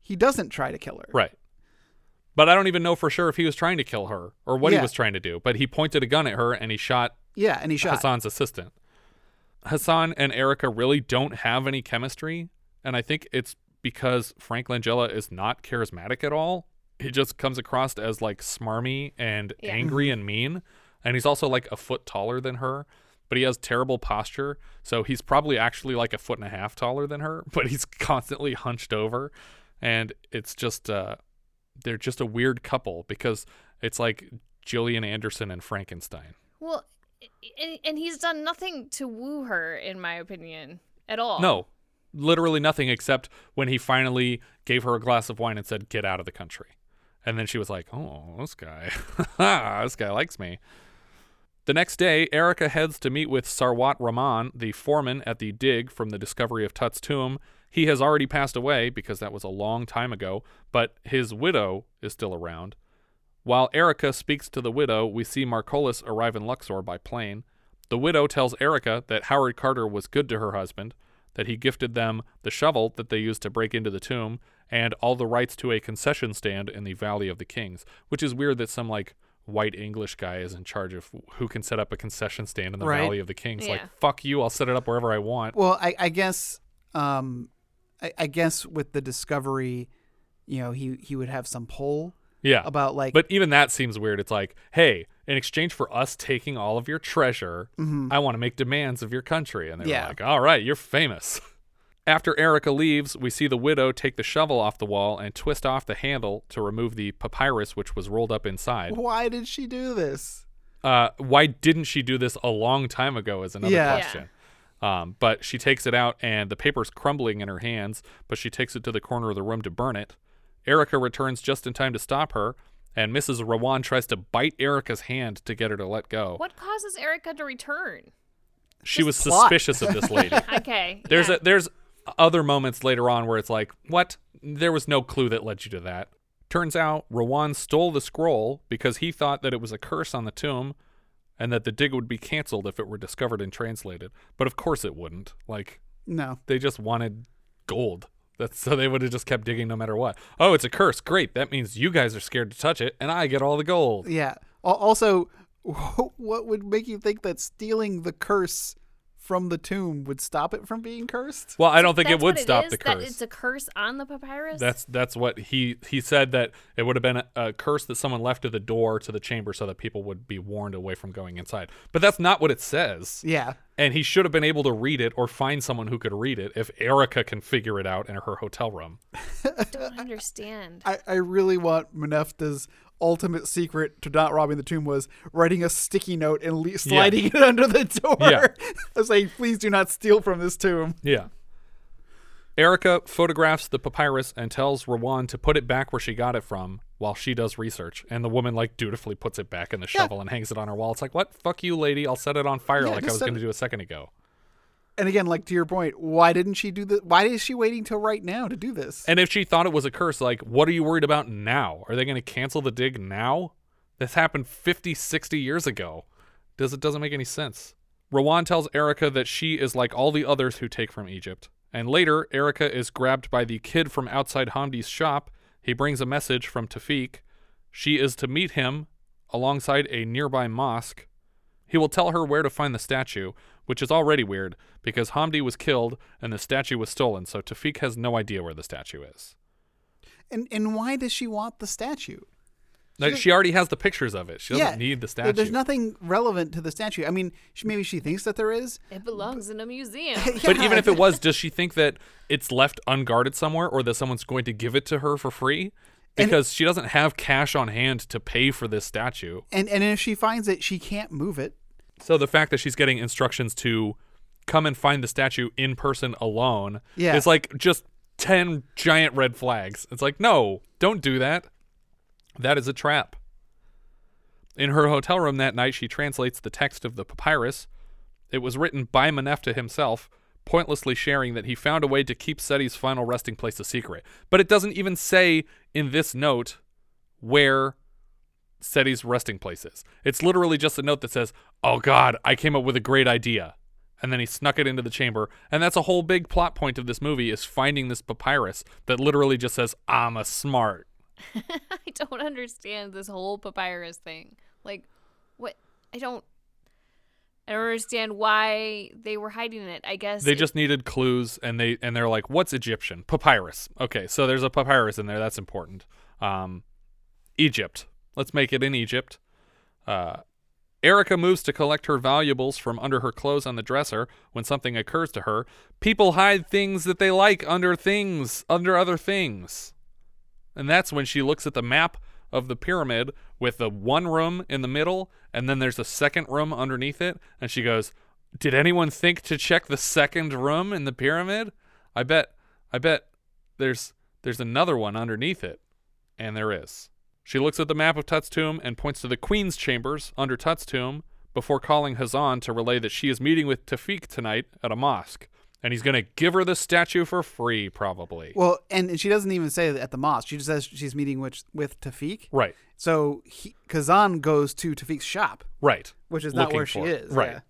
he doesn't try to kill her. Right. But I don't even know for sure if he was trying to kill her or what yeah. he was trying to do. But he pointed a gun at her and he shot Yeah, and he shot Hassan's assistant. Khazzan and Erica really don't have any chemistry. And I think it's because Frank Langella is not charismatic at all. He just comes across as, like, smarmy and yeah. angry and mean. And he's also, like, a foot taller than her. But he has terrible posture. So he's probably actually, like, a foot and a half taller than her. But he's constantly hunched over. And it's just... uh they're just a weird couple because it's like Gillian Anderson and Frankenstein. Well, and, and he's done nothing to woo her, in my opinion, at all. No, literally nothing except when he finally gave her a glass of wine and said, get out of the country. And then she was like, oh, this guy, this guy likes me. The next day, Erica heads to meet with Sarwat Raman, the foreman at the dig from the discovery of Tut's tomb. He has already passed away because that was a long time ago, but his widow is still around. While Erica speaks to the widow, we see Marculis arrive in Luxor by plane. The widow tells Erica that Howard Carter was good to her husband, that he gifted them the shovel that they used to break into the tomb, and all the rights to a concession stand in the Valley of the Kings, which is weird that some, like, white English guy is in charge of who can set up a concession stand in the right. Valley of the Kings. Yeah. Like, fuck you, I'll set it up wherever I want. Well, I, I guess um, I, I guess with the discovery, you know, he, he would have some pull yeah. about, like... But even that seems weird. It's like, hey, in exchange for us taking all of your treasure, mm-hmm. I want to make demands of your country. And they're yeah. like, all right, you're famous. After Erica leaves, we see the widow take the shovel off the wall and twist off the handle to remove the papyrus, which was rolled up inside. Why did she do this? Uh, why didn't she do this a long time ago is another yeah. question. Yeah. Um, but she takes it out, and the paper's crumbling in her hands, but she takes it to the corner of the room to burn it. Erica returns just in time to stop her, and Missus Rowan tries to bite Erica's hand to get her to let go. What causes Erica to return? She this was plot. Suspicious of this lady. Okay. There's yeah. a... There's other moments later on where it's like, what? There was no clue that led you to that. Turns out Rowan stole the scroll because he thought that it was a curse on the tomb and that the dig would be canceled if it were discovered and translated. But of course it wouldn't. Like, no, they just wanted gold. That's so they would have just kept digging no matter what. Oh, it's a curse. Great. That means you guys are scared to touch it and I get all the gold. Yeah. Also, what would make you think that stealing the curse from the tomb would stop it from being cursed? Well, I don't think that's it would stop it is, the curse. That it's a curse on the papyrus? That's that's what he, he said, that it would have been a, a curse that someone left at the door to the chamber so that people would be warned away from going inside. But that's not what it says. Yeah. And he should have been able to read it or find someone who could read it if Erica can figure it out in her hotel room. I don't understand. I, I really want Menefta's ultimate secret to not robbing the tomb was writing a sticky note and le- sliding yeah. it under the door. Yeah. I was like, please do not steal from this tomb. Yeah. Erica photographs the papyrus and tells Rowan to put it back where she got it from while she does research. And the woman, like, dutifully puts it back in the yeah. shovel and hangs it on her wall. It's like, what? Fuck you, lady. I'll set it on fire yeah, like I was going to do a second ago. And again, like, to your point, why didn't she do this? Why is she waiting till right now to do this? And if she thought it was a curse, like, what are you worried about now? Are they going to cancel the dig now? This happened fifty, sixty years ago. Does it doesn't make any sense. Rowan tells Erica that she is like all the others who take from Egypt. And later, Erica is grabbed by the kid from outside Hamdi's shop. He brings a message from Tewfik. She is to meet him alongside a nearby mosque. He will tell her where to find the statue, which is already weird because Hamdi was killed and the statue was stolen, so Tewfik has no idea where the statue is. And and why does she want the statue? Like, she, she already has the pictures of it. She doesn't yeah, need the statue. There's nothing relevant to the statue. I mean, she, maybe she thinks that there is. It belongs but, in a museum. Yeah. But even if it was, does she think that it's left unguarded somewhere or that someone's going to give it to her for free? Because and, she doesn't have cash on hand to pay for this statue. And and if she finds it, she can't move it. So the fact that she's getting instructions to come and find the statue in person alone yeah. is like just ten giant red flags. It's like, no, don't do that. That is a trap. In her hotel room that night, she translates the text of the papyrus. It was written by Menefta himself, pointlessly sharing that he found a way to keep Seti's final resting place a secret. But it doesn't even say in this note where Seti's resting place is. It's literally just a note that says, oh God, I came up with a great idea. And then he snuck it into the chamber. And that's a whole big plot point of this movie, is finding this papyrus that literally just says, I'm a smart. I don't understand this whole papyrus thing. Like, what? I don't. I don't understand why they were hiding it. I guess they it, just needed clues, and they and they're like, "What's Egyptian? Papyrus? Okay, so there's a papyrus in there. That's important. Um, Egypt. Let's make it in Egypt." Uh, Erica moves to collect her valuables from under her clothes on the dresser when something occurs to her. People hide things that they like under things, under other things. And that's when she looks at the map of the pyramid with the one room in the middle, and then there's a second room underneath it. And she goes, did anyone think to check the second room in the pyramid? I bet, I bet there's there's another one underneath it. And there is. She looks at the map of Tut's tomb and points to the queen's chambers under Tut's tomb before calling Khazzan to relay that she is meeting with Tewfik tonight at a mosque. And he's going to give her the statue for free, probably. Well, and she doesn't even say that at the mosque. She just says she's meeting with, with Tewfik. Right. So he, Khazzan goes to Tafik's shop. Right. Which is not Looking where she it. Is. Right. Yeah.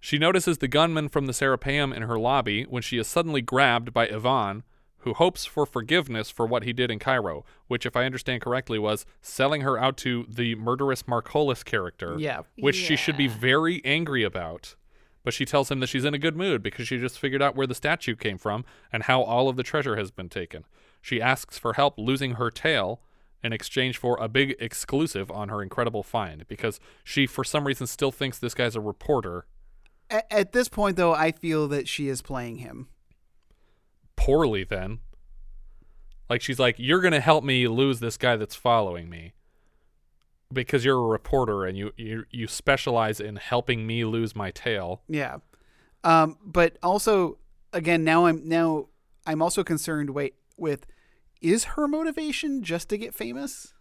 She notices the gunman from the Serapeum in her lobby when she is suddenly grabbed by Yvonne, who hopes for forgiveness for what he did in Cairo, which, if I understand correctly, was selling her out to the murderous Marculis character, yeah. which yeah. she should be very angry about. But she tells him that she's in a good mood because she just figured out where the statue came from and how all of the treasure has been taken. She asks for help losing her tail in exchange for a big exclusive on her incredible find, because she, for some reason, still thinks this guy's a reporter. At, at this point, though, I feel that she is playing him. Poorly, then. Like, she's like, you're going to help me lose this guy that's following me, because you're a reporter and you, you you specialize in helping me lose my tail. Yeah. Um, but also, again, now I'm now I'm also concerned wait, with, is her motivation just to get famous?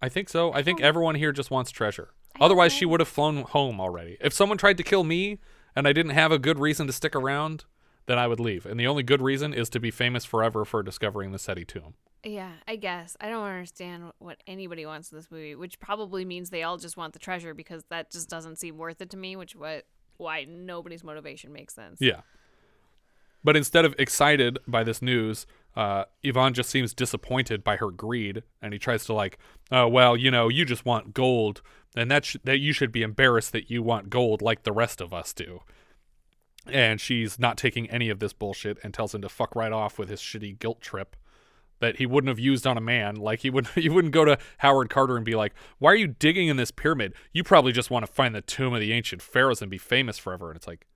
I think so. I think everyone here just wants treasure. Otherwise, she would have flown home already. If someone tried to kill me and I didn't have a good reason to stick around, then I would leave. And the only good reason is to be famous forever for discovering the Seti tomb. Yeah, I guess. I don't understand what anybody wants in this movie, which probably means they all just want the treasure, because that just doesn't seem worth it to me, which what why nobody's motivation makes sense. Yeah. But instead of excited by this news, uh, Yvonne just seems disappointed by her greed, and he tries to like, oh, well, you know, you just want gold, and that, sh- that you should be embarrassed that you want gold like the rest of us do. And she's not taking any of this bullshit and tells him to fuck right off with his shitty guilt trip that he wouldn't have used on a man. Like, he wouldn't, you wouldn't go to Howard Carter and be like, why are you digging in this pyramid? You probably just want to find the tomb of the ancient pharaohs and be famous forever. And it's like,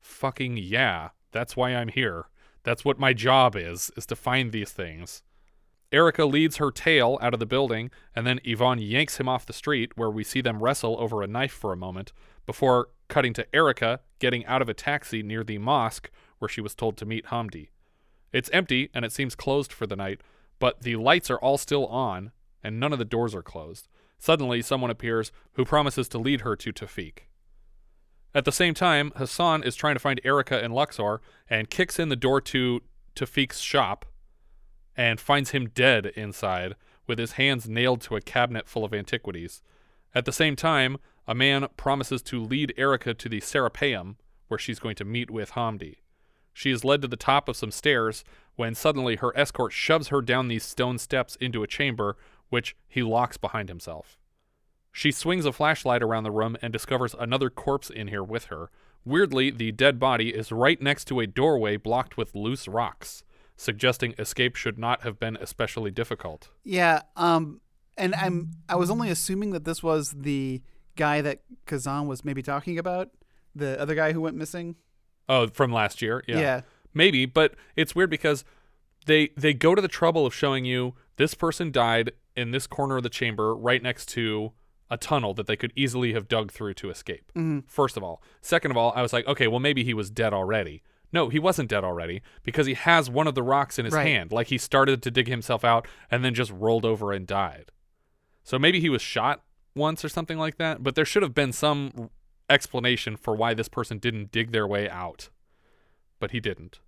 fucking yeah, that's why I'm here. That's what my job is, is to find these things. Erica leads her tail out of the building, and then Yvonne yanks him off the street, where we see them wrestle over a knife for a moment, before cutting to Erica getting out of a taxi near the mosque where she was told to meet Hamdi. It's empty, and it seems closed for the night, but the lights are all still on, and none of the doors are closed. Suddenly, someone appears who promises to lead her to Tewfik. At the same time, Hassan is trying to find Erica in Luxor and kicks in the door to Tewfik's shop and finds him dead inside with his hands nailed to a cabinet full of antiquities. At the same time, a man promises to lead Erica to the Serapeum, where she's going to meet with Hamdi. She is led to the top of some stairs when suddenly her escort shoves her down these stone steps into a chamber, which he locks behind himself. She swings a flashlight around the room and discovers another corpse in here with her. Weirdly, the dead body is right next to a doorway blocked with loose rocks, suggesting escape should not have been especially difficult. Yeah, um, and I'm I was only assuming that this was the guy that Khazzan was maybe talking about, the other guy who went missing. Oh, from last year? Yeah. yeah. Maybe, but it's weird because they they go to the trouble of showing you this person died in this corner of the chamber right next to a tunnel that they could easily have dug through to escape. Mm-hmm. First of all. Second of all, I was like, okay, well, maybe he was dead already. No, he wasn't dead already because he has one of the rocks in his right. hand. Like, he started to dig himself out and then just rolled over and died. So maybe he was shot once or something like that, but there should have been some explanation for why this person didn't dig their way out. But he didn't.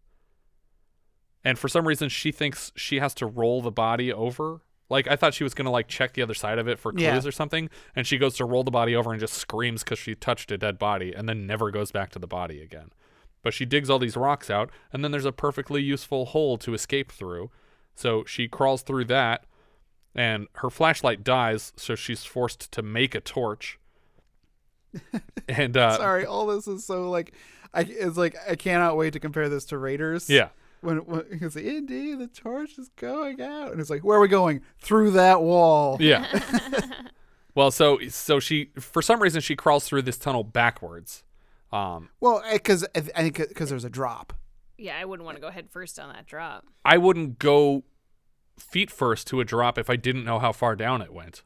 And for some reason, she thinks she has to roll the body over. Like, I thought she was going to, like, check the other side of it for clues yeah. or something, and she goes to roll the body over and just screams because she touched a dead body and then never goes back to the body again. But she digs all these rocks out, and then there's a perfectly useful hole to escape through. So she crawls through that, and her flashlight dies, so she's forced to make a torch. And uh, Sorry, all this is so, like, I, it's like, I cannot wait to compare this to Raiders. Yeah. When, when it's like, indeed, the torch is going out, and it's like, where are we going? Through that wall. Yeah. Well, so so she, for some reason, she crawls through this tunnel backwards. Um, well, because I think because there's a drop. Yeah, I wouldn't want to go head first on that drop. I wouldn't go feet first to a drop if I didn't know how far down it went.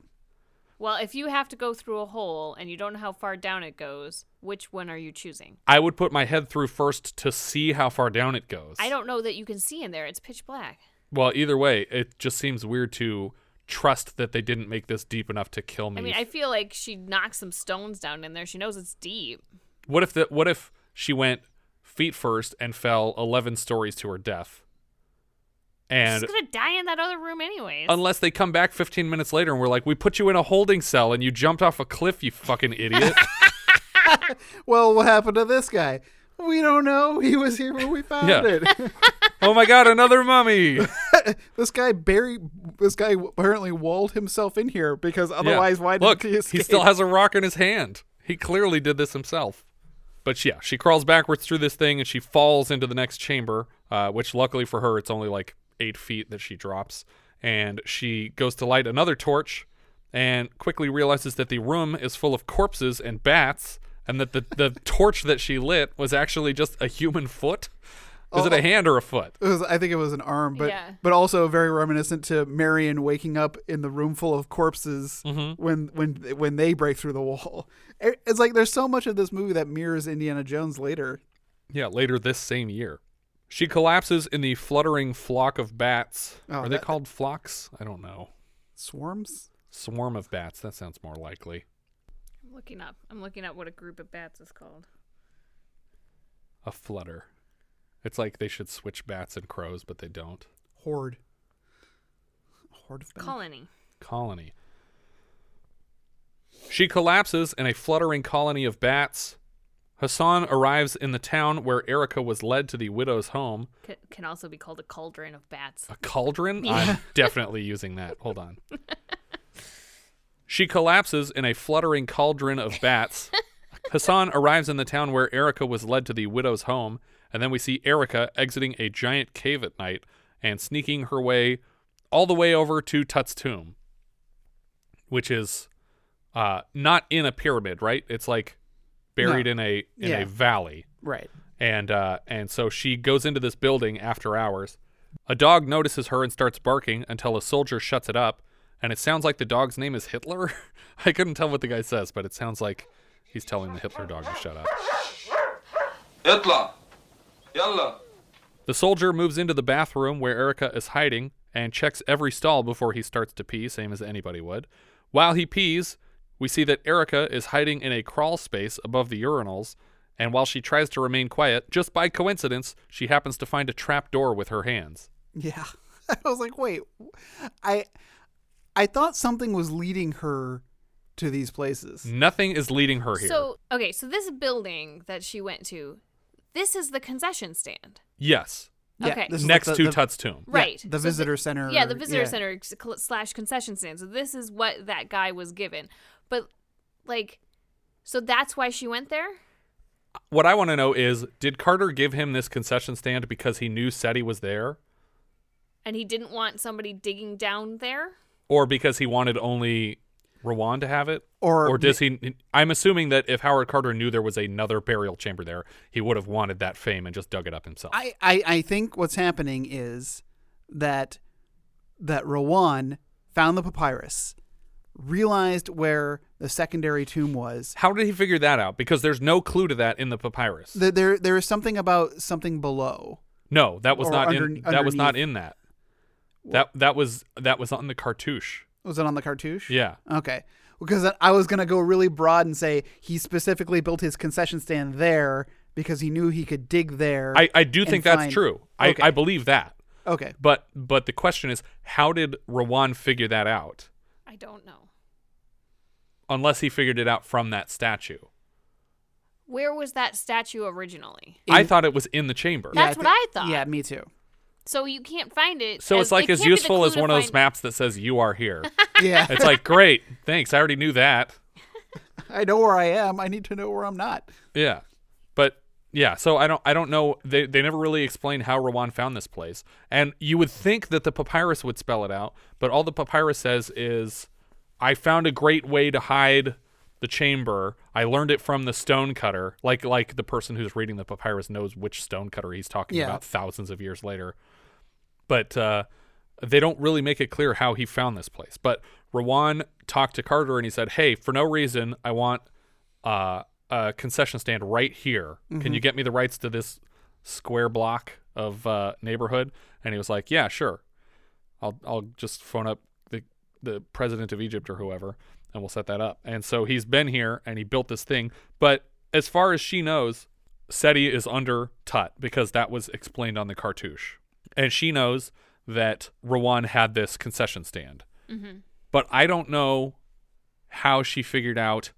Well, if you have to go through a hole and you don't know how far down it goes, which one are you choosing? I would put my head through first to see how far down it goes. I don't know that you can see in there. It's pitch black. Well, either way, it just seems weird to trust that they didn't make this deep enough to kill me. I mean, I feel like she knocked some stones down in there. She knows it's deep. What if the, what if she went feet first and fell eleven stories to her death? And she's going to die in that other room anyways. Unless they come back fifteen minutes later and we're like, we put you in a holding cell and you jumped off a cliff, you fucking idiot. Well, what happened to this guy? We don't know. He was here when we found yeah. it. Oh, my God, another mummy. This guy buried, this guy apparently walled himself in here because otherwise yeah. why Look, didn't he escape? He still has a rock in his hand. He clearly did this himself. But yeah, she crawls backwards through this thing and she falls into the next chamber, uh, which luckily for her, it's only like eight feet that she drops, and she goes to light another torch and quickly realizes that the room is full of corpses and bats, and that the, the torch that she lit was actually just a human foot. Is oh, it a hand or a foot? It was, I think it was an arm, but yeah. but also very reminiscent to Marion waking up in the room full of corpses mm-hmm. when when when they break through the wall. It's like there's so much of this movie that mirrors Indiana Jones later. Yeah, later this same year. She collapses in the fluttering flock of bats. Oh, Are they that, called flocks? I don't know. Swarms? Swarm of bats. That sounds more likely. I'm looking up. I'm looking up what a group of bats is called. A flutter. It's like they should switch bats and crows, but they don't. Horde. Horde of bats. Colony. Colony. She collapses in a fluttering colony of bats. Hassan arrives in the town where Erica was led to the widow's home. C- can also be called a cauldron of bats. A cauldron? Yeah. I'm definitely using that. Hold on. She collapses in a fluttering cauldron of bats. A Hassan arrives in the town where Erica was led to the widow's home, and then we see Erica exiting a giant cave at night and sneaking her way all the way over to Tut's tomb, which is uh, not in a pyramid, right? It's like buried no. in a in yeah. a valley. Right. And uh, and so she goes into this building after hours. A dog notices her and starts barking until a soldier shuts it up, and it sounds like the dog's name is Hitler. I couldn't tell what the guy says, but it sounds like he's telling the Hitler dog to shut up. Hitler! Yalla! The soldier moves into the bathroom where Erica is hiding and checks every stall before he starts to pee, same as anybody would. While he pees, we see that Erica is hiding in a crawl space above the urinals, and while she tries to remain quiet, just by coincidence, she happens to find a trap door with her hands. Yeah. I was like, wait, I I thought something was leading her to these places. Nothing is leading her here. So, okay, so this building that she went to, this is the concession stand. Yes. Yeah, okay. Next like the, to the, Tut's tomb. Right. Yeah, the so visitor the, center. Yeah, the visitor yeah. center slash concession stand. So this is what that guy was given. But, like, so that's why she went there? What I want to know is, did Carter give him this concession stand because he knew Seti was there? And he didn't want somebody digging down there? Or because he wanted only Rowan to have it? Or, or does he... I'm assuming that if Howard Carter knew there was another burial chamber there, he would have wanted that fame and just dug it up himself. I, I, I think what's happening is that that Rowan found the papyrus, realized where the secondary tomb was. How did he figure that out? Because there's no clue to that in the papyrus. The, there there is something about something below. No, that was not under, in, that was not in that. That that was that was on the cartouche. Was it on the cartouche? Yeah. Okay. Because I was going to go really broad and say he specifically built his concession stand there because he knew he could dig there. I, I do think find... that's true. Okay. I, I believe that. Okay. But but the question is, how did Rowan figure that out? I don't know. Unless he figured it out from that statue. Where was that statue originally? In... I thought it was in the chamber. Yeah, that's I th- what I thought. Yeah, me too. So you can't find it. So as, it's like it as useful as one of those maps that says you are here. Yeah. It's like, great, thanks. I already knew that. I know where I am. I need to know where I'm not. Yeah. But yeah, so I don't I don't know. They they never really explain how Rowan found this place. And you would think that the papyrus would spell it out, but all the papyrus says is, I found a great way to hide the chamber. I learned it from the stonecutter. Like like the person who's reading the papyrus knows which stonecutter he's talking yeah. about thousands of years later. But uh, they don't really make it clear how he found this place. But Rowan talked to Carter and he said, hey, for no reason, I want uh, a concession stand right here. Mm-hmm. Can you get me the rights to this square block of uh, neighborhood? And he was like, yeah, sure. I'll I'll just phone up the, the president of Egypt or whoever and we'll set that up. And so he's been here and he built this thing. But as far as she knows, Seti is under Tut because that was explained on the cartouche. And she knows that Rowan had this concession stand. Mm-hmm. But I don't know how she figured out,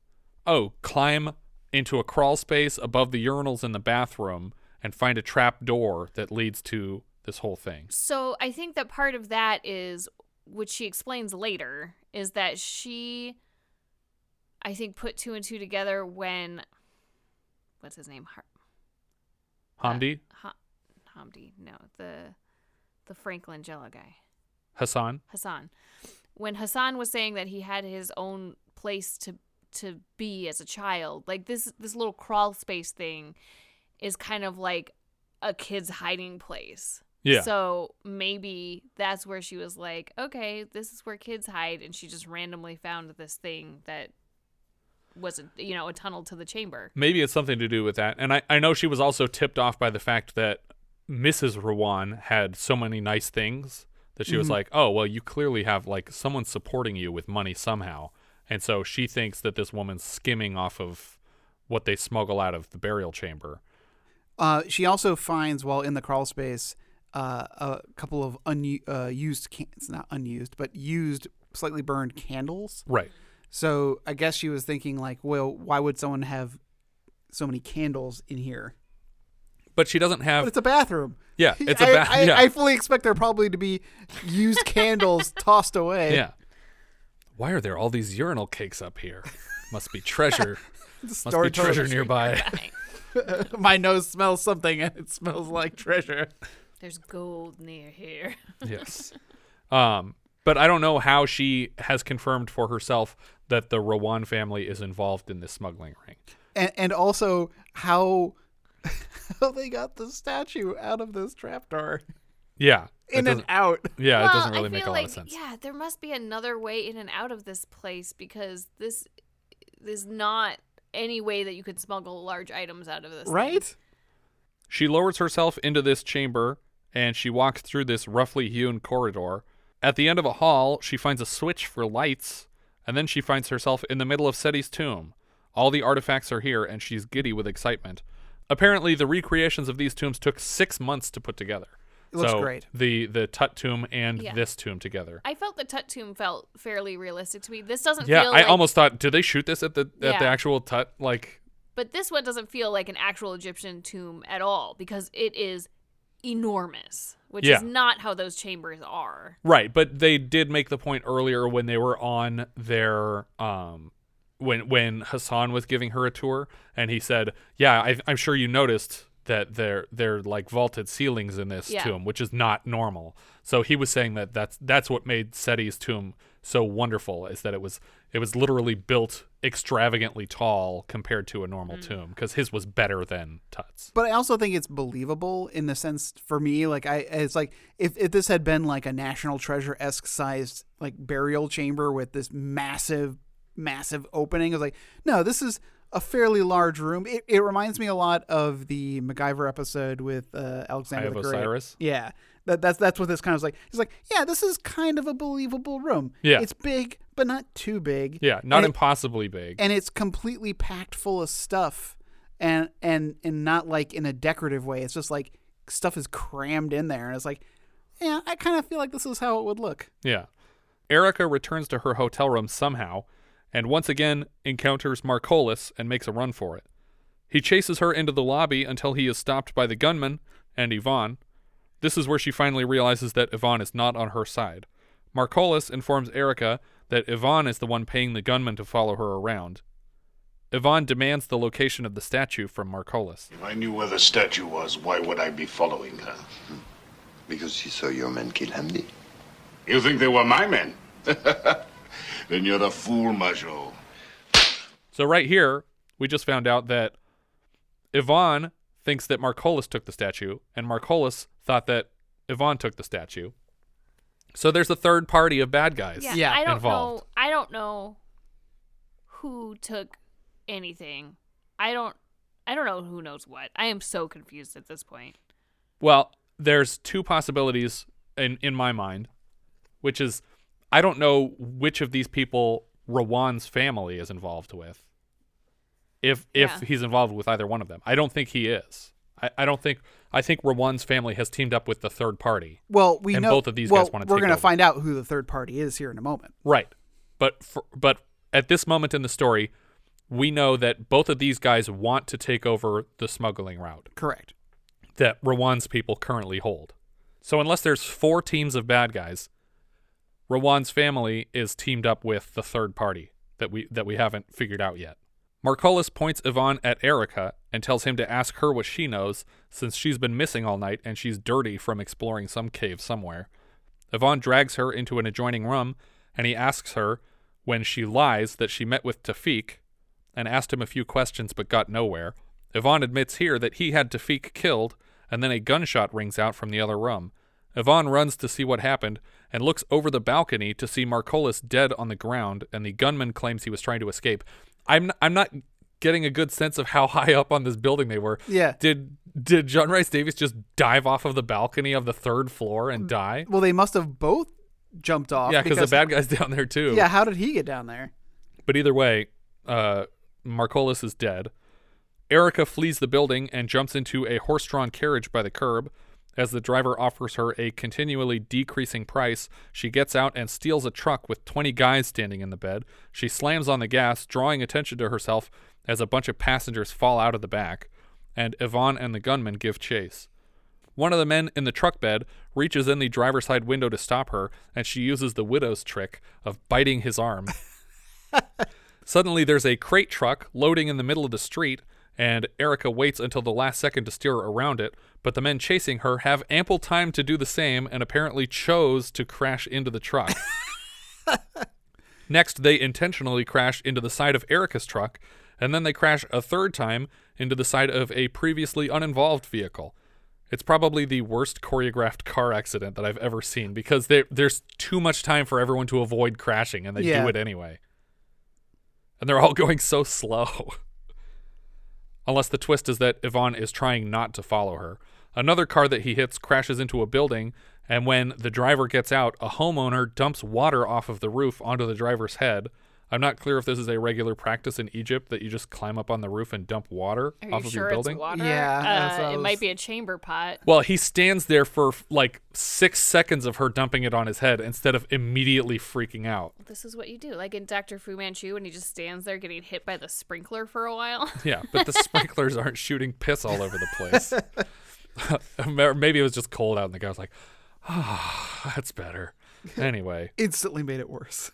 oh, climb into a crawl space above the urinals in the bathroom and find a trap door that leads to this whole thing. So I think that part of that is, which she explains later, is that she, I think, put two and two together when, what's his name? Har- Hamdi? Uh, ha- Hamdi, no, the the Frank Langella guy. Hassan? Hassan. When Hassan was saying that he had his own place to to be as a child, like this this little crawl space thing is kind of like a kid's hiding place. Yeah. So maybe that's where she was like, okay, this is where kids hide, and she just randomly found this thing that was, a, you know, a tunnel to the chamber. Maybe it's something to do with that. And I, I know she was also tipped off by the fact that Missus Rowan had so many nice things that she was mm-hmm. like, oh, well, you clearly have, like, someone supporting you with money somehow. And so she thinks that this woman's skimming off of what they smuggle out of the burial chamber. Uh, she also finds, while in the crawl space, uh, a couple of unused, uh, can- it's not unused, but used, slightly burned candles. Right. So I guess she was thinking, like, well, why would someone have so many candles in here? But she doesn't have... But it's a bathroom. Yeah, it's a bathroom. Yeah. I, I fully expect there probably to be used candles tossed away. Yeah. Why are there all these urinal cakes up here? Must be treasure. Must be treasure nearby. My nose smells something, and it smells like treasure. There's gold near here. Yes. Um, but I don't know how she has confirmed for herself that the Rowan family is involved in this smuggling ring. And, and also how, how they got the statue out of this trapdoor. Yeah. In and out. Yeah, well, it doesn't really make a like, lot of sense. Yeah, there must be another way in and out of this place, because this is not any way that you could smuggle large items out of this. Right? Thing. She lowers herself into this chamber, and she walks through this roughly hewn corridor. At the end of a hall, she finds a switch for lights, and then she finds herself in the middle of Seti's tomb. All the artifacts are here, and she's giddy with excitement. Apparently, the recreations of these tombs took six months to put together. It looks so great. The the Tut tomb and yeah. this tomb together. I felt the Tut tomb felt fairly realistic to me. This doesn't yeah, feel I like... Yeah, I almost thought, did they shoot this at the yeah. at the actual Tut? Like, but this one doesn't feel like an actual Egyptian tomb at all, because it is enormous, which yeah. is not how those chambers are. Right, but they did make the point earlier when they were on their... um. When when Hassan was giving her a tour, and he said, yeah, I've, I'm sure you noticed that there are like vaulted ceilings in this yeah. tomb, which is not normal. So he was saying that that's that's what made Seti's tomb so wonderful, is that it was it was literally built extravagantly tall compared to a normal mm. tomb, because his was better than Tut's. But I also think it's believable in the sense, for me, like I it's like if, if this had been like a National Treasure-esque sized like burial chamber with this massive massive opening. I was like, no, this is a fairly large room. It, it reminds me a lot of the MacGyver episode with uh, Alexander I the Great. Osiris. Yeah, that, that's that's what this kind of was like. It's like, yeah, this is kind of a believable room. Yeah, it's big, but not too big. Yeah, not and impossibly it, big. And it's completely packed full of stuff, and and and not like in a decorative way. It's just like stuff is crammed in there, and it's like, yeah, I kind of feel like this is how it would look. Yeah, Erica returns to her hotel room somehow, and once again encounters Marculis and makes a run for it. He chases her into the lobby until he is stopped by the gunman and Yvonne. This is where she finally realizes that Yvonne is not on her side. Marculis informs Erica that Yvonne is the one paying the gunman to follow her around. Yvonne demands the location of the statue from Marculis. If I knew where the statue was, why would I be following her? Because she saw your men kill Hamdi. You think they were my men? Then you're the fool, Maggio. So right here, we just found out that Yvonne thinks that Marculis took the statue, and Marculis thought that Yvonne took the statue. So there's a third party of bad guys yeah, yeah. I don't involved. Know, I don't know who took anything. I don't. I don't know who knows what. I am so confused at this point. Well, there's two possibilities in in my mind, which is, I don't know which of these people Rawan's family is involved with, if yeah. if he's involved with either one of them. I don't think he is. I, I don't think I think Rawan's family has teamed up with the third party. Well, we and know both of these well, guys want to. We're going to find out who the third party is here in a moment. Right, but for, but at this moment in the story, we know that both of these guys want to take over the smuggling route. Correct. That Rawan's people currently hold. So unless there's four teams of bad guys, Rawan's family is teamed up with the third party that we that we haven't figured out yet. Marculis points Yvonne at Erica and tells him to ask her what she knows, since she's been missing all night and she's dirty from exploring some cave somewhere. Yvonne drags her into an adjoining room, and he asks her when she lies that she met with Tewfik and asked him a few questions but got nowhere. Yvonne admits here that he had Tewfik killed, and then a gunshot rings out from the other room. Yvonne runs to see what happened and looks over the balcony to see Marculis dead on the ground, and the gunman claims he was trying to escape. I'm n- I'm not getting a good sense of how high up on this building they were. Yeah. Did did John Rhys Davies just dive off of the balcony of the third floor and die? Well, they must have both jumped off. Yeah, because the bad guy's down there too. Yeah, how did he get down there? But either way, uh, Marculis is dead. Erica flees the building and jumps into a horse-drawn carriage by the curb. As the driver offers her a continually decreasing price, she gets out and steals a truck with twenty guys standing in the bed. She slams on the gas, drawing attention to herself as a bunch of passengers fall out of the back, and Yvonne and the gunman give chase. One of the men in the truck bed reaches in the driver's side window to stop her, and she uses the widow's trick of biting his arm. Suddenly, there's a crate truck loading in the middle of the street, and Erica waits until the last second to steer around it, but the men chasing her have ample time to do the same and apparently chose to crash into the truck. Next, they intentionally crash into the side of Erica's truck, and then they crash a third time into the side of a previously uninvolved vehicle. It's probably the worst choreographed car accident that I've ever seen, because there, there's too much time for everyone to avoid crashing, and they yeah. do it anyway. And they're all going so slow. Unless the twist is that Yvonne is trying not to follow her. Another car that he hits crashes into a building, and when the driver gets out, a homeowner dumps water off of the roof onto the driver's head. I'm not clear if this is a regular practice in Egypt that you just climb up on the roof and dump water Are off you of sure your building. It's water? Yeah, uh, it was... might be a chamber pot. Well, he stands there for like six seconds of her dumping it on his head instead of immediately freaking out. This is what you do, like in Doctor Fu Manchu, when he just stands there getting hit by the sprinkler for a while. Yeah, but the sprinklers aren't shooting piss all over the place. Maybe it was just cold out, and the guy was like, "Ah, oh, that's better." Anyway, instantly made it worse.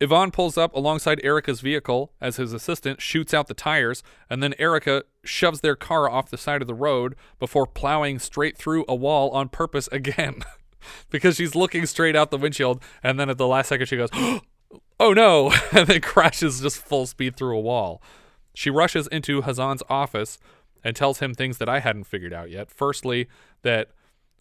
Yvonne pulls up alongside Erica's vehicle as his assistant shoots out the tires, and then Erica shoves their car off the side of the road before plowing straight through a wall on purpose again. Because she's looking straight out the windshield, and then at the last second she goes, "Oh no!" and then crashes just full speed through a wall. She rushes into Hassan's office and tells him things that I hadn't figured out yet. Firstly, that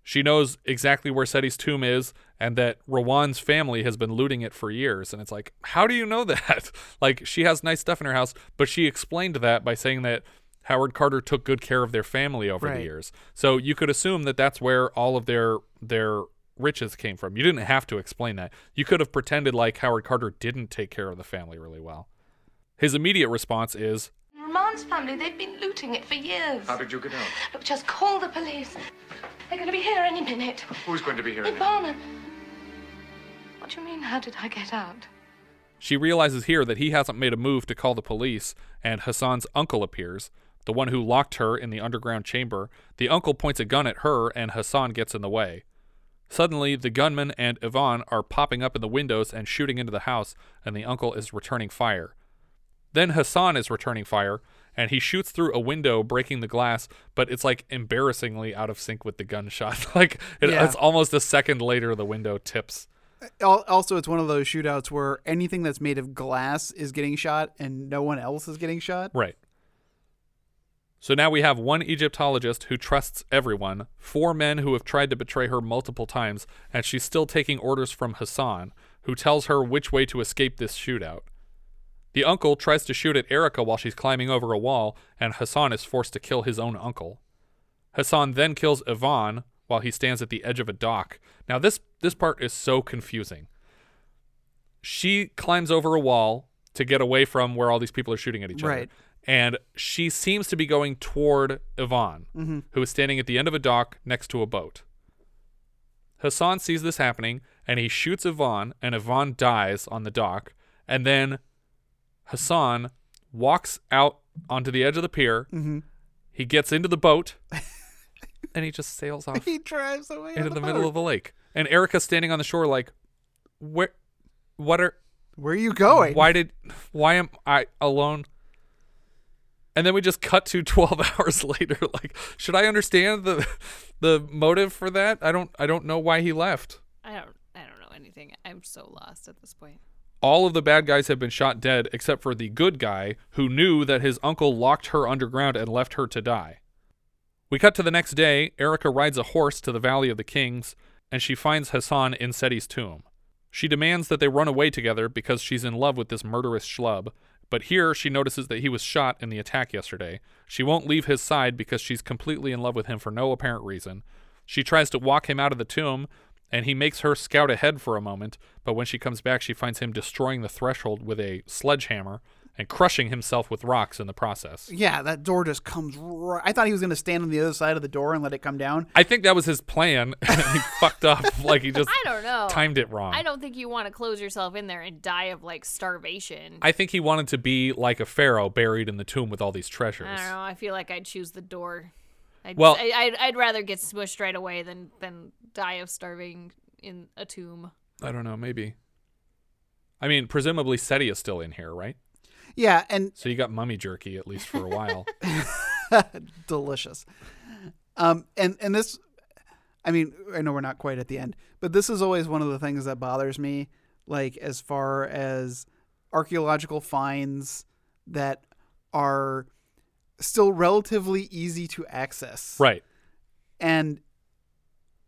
she knows exactly where Seti's tomb is, and that Rowan's family has been looting it for years. And it's like, how do you know that? Like, she has nice stuff in her house, but she explained that by saying that Howard Carter took good care of their family over right. the years. So you could assume that that's where all of their their riches came from. You didn't have to explain that. You could have pretended like Howard Carter didn't take care of the family really well. His immediate response is, "Roman's family, they've been looting it for years." "How did you get out?" "Look, just call the police. They're going to be here any minute." "Who's going to be here any minute?" "What do you mean, how did I get out?" She realizes here that he hasn't made a move to call the police, and Hassan's uncle appears, the one who locked her in the underground chamber. The uncle points a gun at her, and Hassan gets in the way. Suddenly, the gunman and Yvonne are popping up in the windows and shooting into the house, and the uncle is returning fire. Then Hassan is returning fire, and he shoots through a window, breaking the glass, but it's like embarrassingly out of sync with the gunshot. Like it, yeah. It's almost a second later the window tips. Also, it's one of those shootouts where anything that's made of glass is getting shot and no one else is getting shot. Right. So now we have one Egyptologist who trusts everyone, four men who have tried to betray her multiple times, and she's still taking orders from Hassan, who tells her which way to escape this shootout. The uncle tries to shoot at Erica while she's climbing over a wall, and Hassan is forced to kill his own uncle. Hassan then kills Yvonne while he stands at the edge of a dock. Now, this, this part is so confusing. She climbs over a wall to get away from where all these people are shooting at each right. other. And she seems to be going toward Yvonne, mm-hmm. who is standing at the end of a dock next to a boat. Hassan sees this happening, and he shoots Yvonne, and Yvonne dies on the dock, and then Hassan walks out onto the edge of the pier. Mm-hmm. He gets into the boat, and he just sails off. He drives away into the, the middle of the lake. And Erica's standing on the shore, like, where? What are? Where are you going? Why did? Why am I alone? And then we just cut to twelve hours later. Like, should I understand the the motive for that? I don't. I don't know why he left. I don't. I don't know anything. I'm so lost at this point. All of the bad guys have been shot dead except for the good guy who knew that his uncle locked her underground and left her to die. We cut to the next day. Erica rides a horse to the Valley of the Kings, and she finds Hassan in Seti's tomb. She demands that they run away together because she's in love with this murderous schlub, but here she notices that he was shot in the attack yesterday. She won't leave his side because she's completely in love with him for no apparent reason. She tries to walk him out of the tomb, and he makes her scout ahead for a moment, but when she comes back, she finds him destroying the threshold with a sledgehammer and crushing himself with rocks in the process. Yeah, that door just comes right... I thought he was going to stand on the other side of the door and let it come down. I think that was his plan, and he fucked up. Like, he just I don't know. timed it wrong. I don't think you want to close yourself in there and die of, like, starvation. I think he wanted to be like a pharaoh buried in the tomb with all these treasures. I don't know. I feel like I'd choose the door. I'd, well, I, I'd, I'd rather get smushed right away than, than die of starving in a tomb. I don't know, maybe. I mean, presumably Seti is still in here, right? Yeah, and so you got mummy jerky at least for a while. Delicious. Um, and and this, I mean, I know we're not quite at the end, but this is always one of the things that bothers me. Like, as far as archaeological finds that are still relatively easy to access, right? And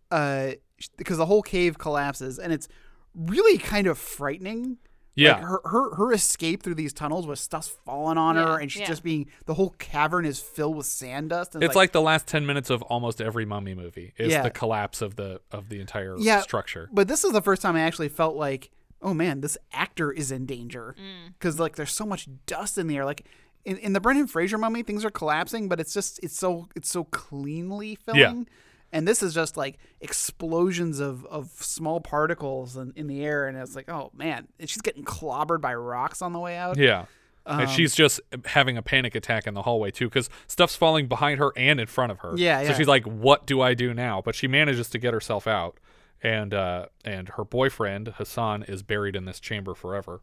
uh, because the whole cave collapses, and it's really kind of frightening. Yeah, like her, her her escape through these tunnels with stuff's falling on yeah, her, and she's yeah. just being the whole cavern is filled with sand dust. And it's, it's like, like the last ten minutes of almost every mummy movie is yeah. the collapse of the of the entire yeah, structure. But this is the first time I actually felt like, oh man, this actor is in danger, because mm. like there's so much dust in the air. Like in, in the Brendan Fraser mummy, things are collapsing, but it's just it's so it's so cleanly filming. Yeah. And this is just like explosions of, of small particles in, in the air. And it's like, oh, man. And she's getting clobbered by rocks on the way out. Yeah. Um, and she's just having a panic attack in the hallway, too, because stuff's falling behind her and in front of her. Yeah, yeah. So she's like, what do I do now? But she manages to get herself out. And, uh, and her boyfriend, Hassan, is buried in this chamber forever.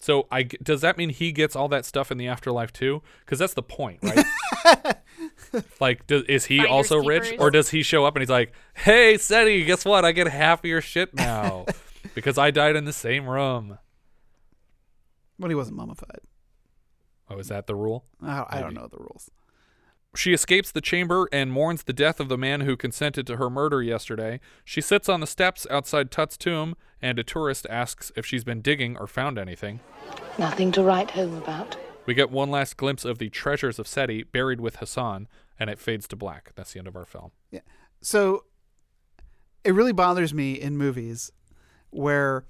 So I, does that mean he gets all that stuff in the afterlife, too? Because that's the point, right? Like, do, is he Finders also keepers. Rich, or does he show up and he's like, hey, Seti, guess what? I get half of your shit now because I died in the same room. But he wasn't mummified. Oh, is that the rule? I, I don't know the rules. She escapes the chamber and mourns the death of the man who consented to her murder yesterday. She sits on the steps outside Tut's tomb, and a tourist asks if she's been digging or found anything. Nothing to write home about. We get one last glimpse of the treasures of Seti buried with Hassan, and it fades to black. That's the end of our film. Yeah. So it really bothers me in movies where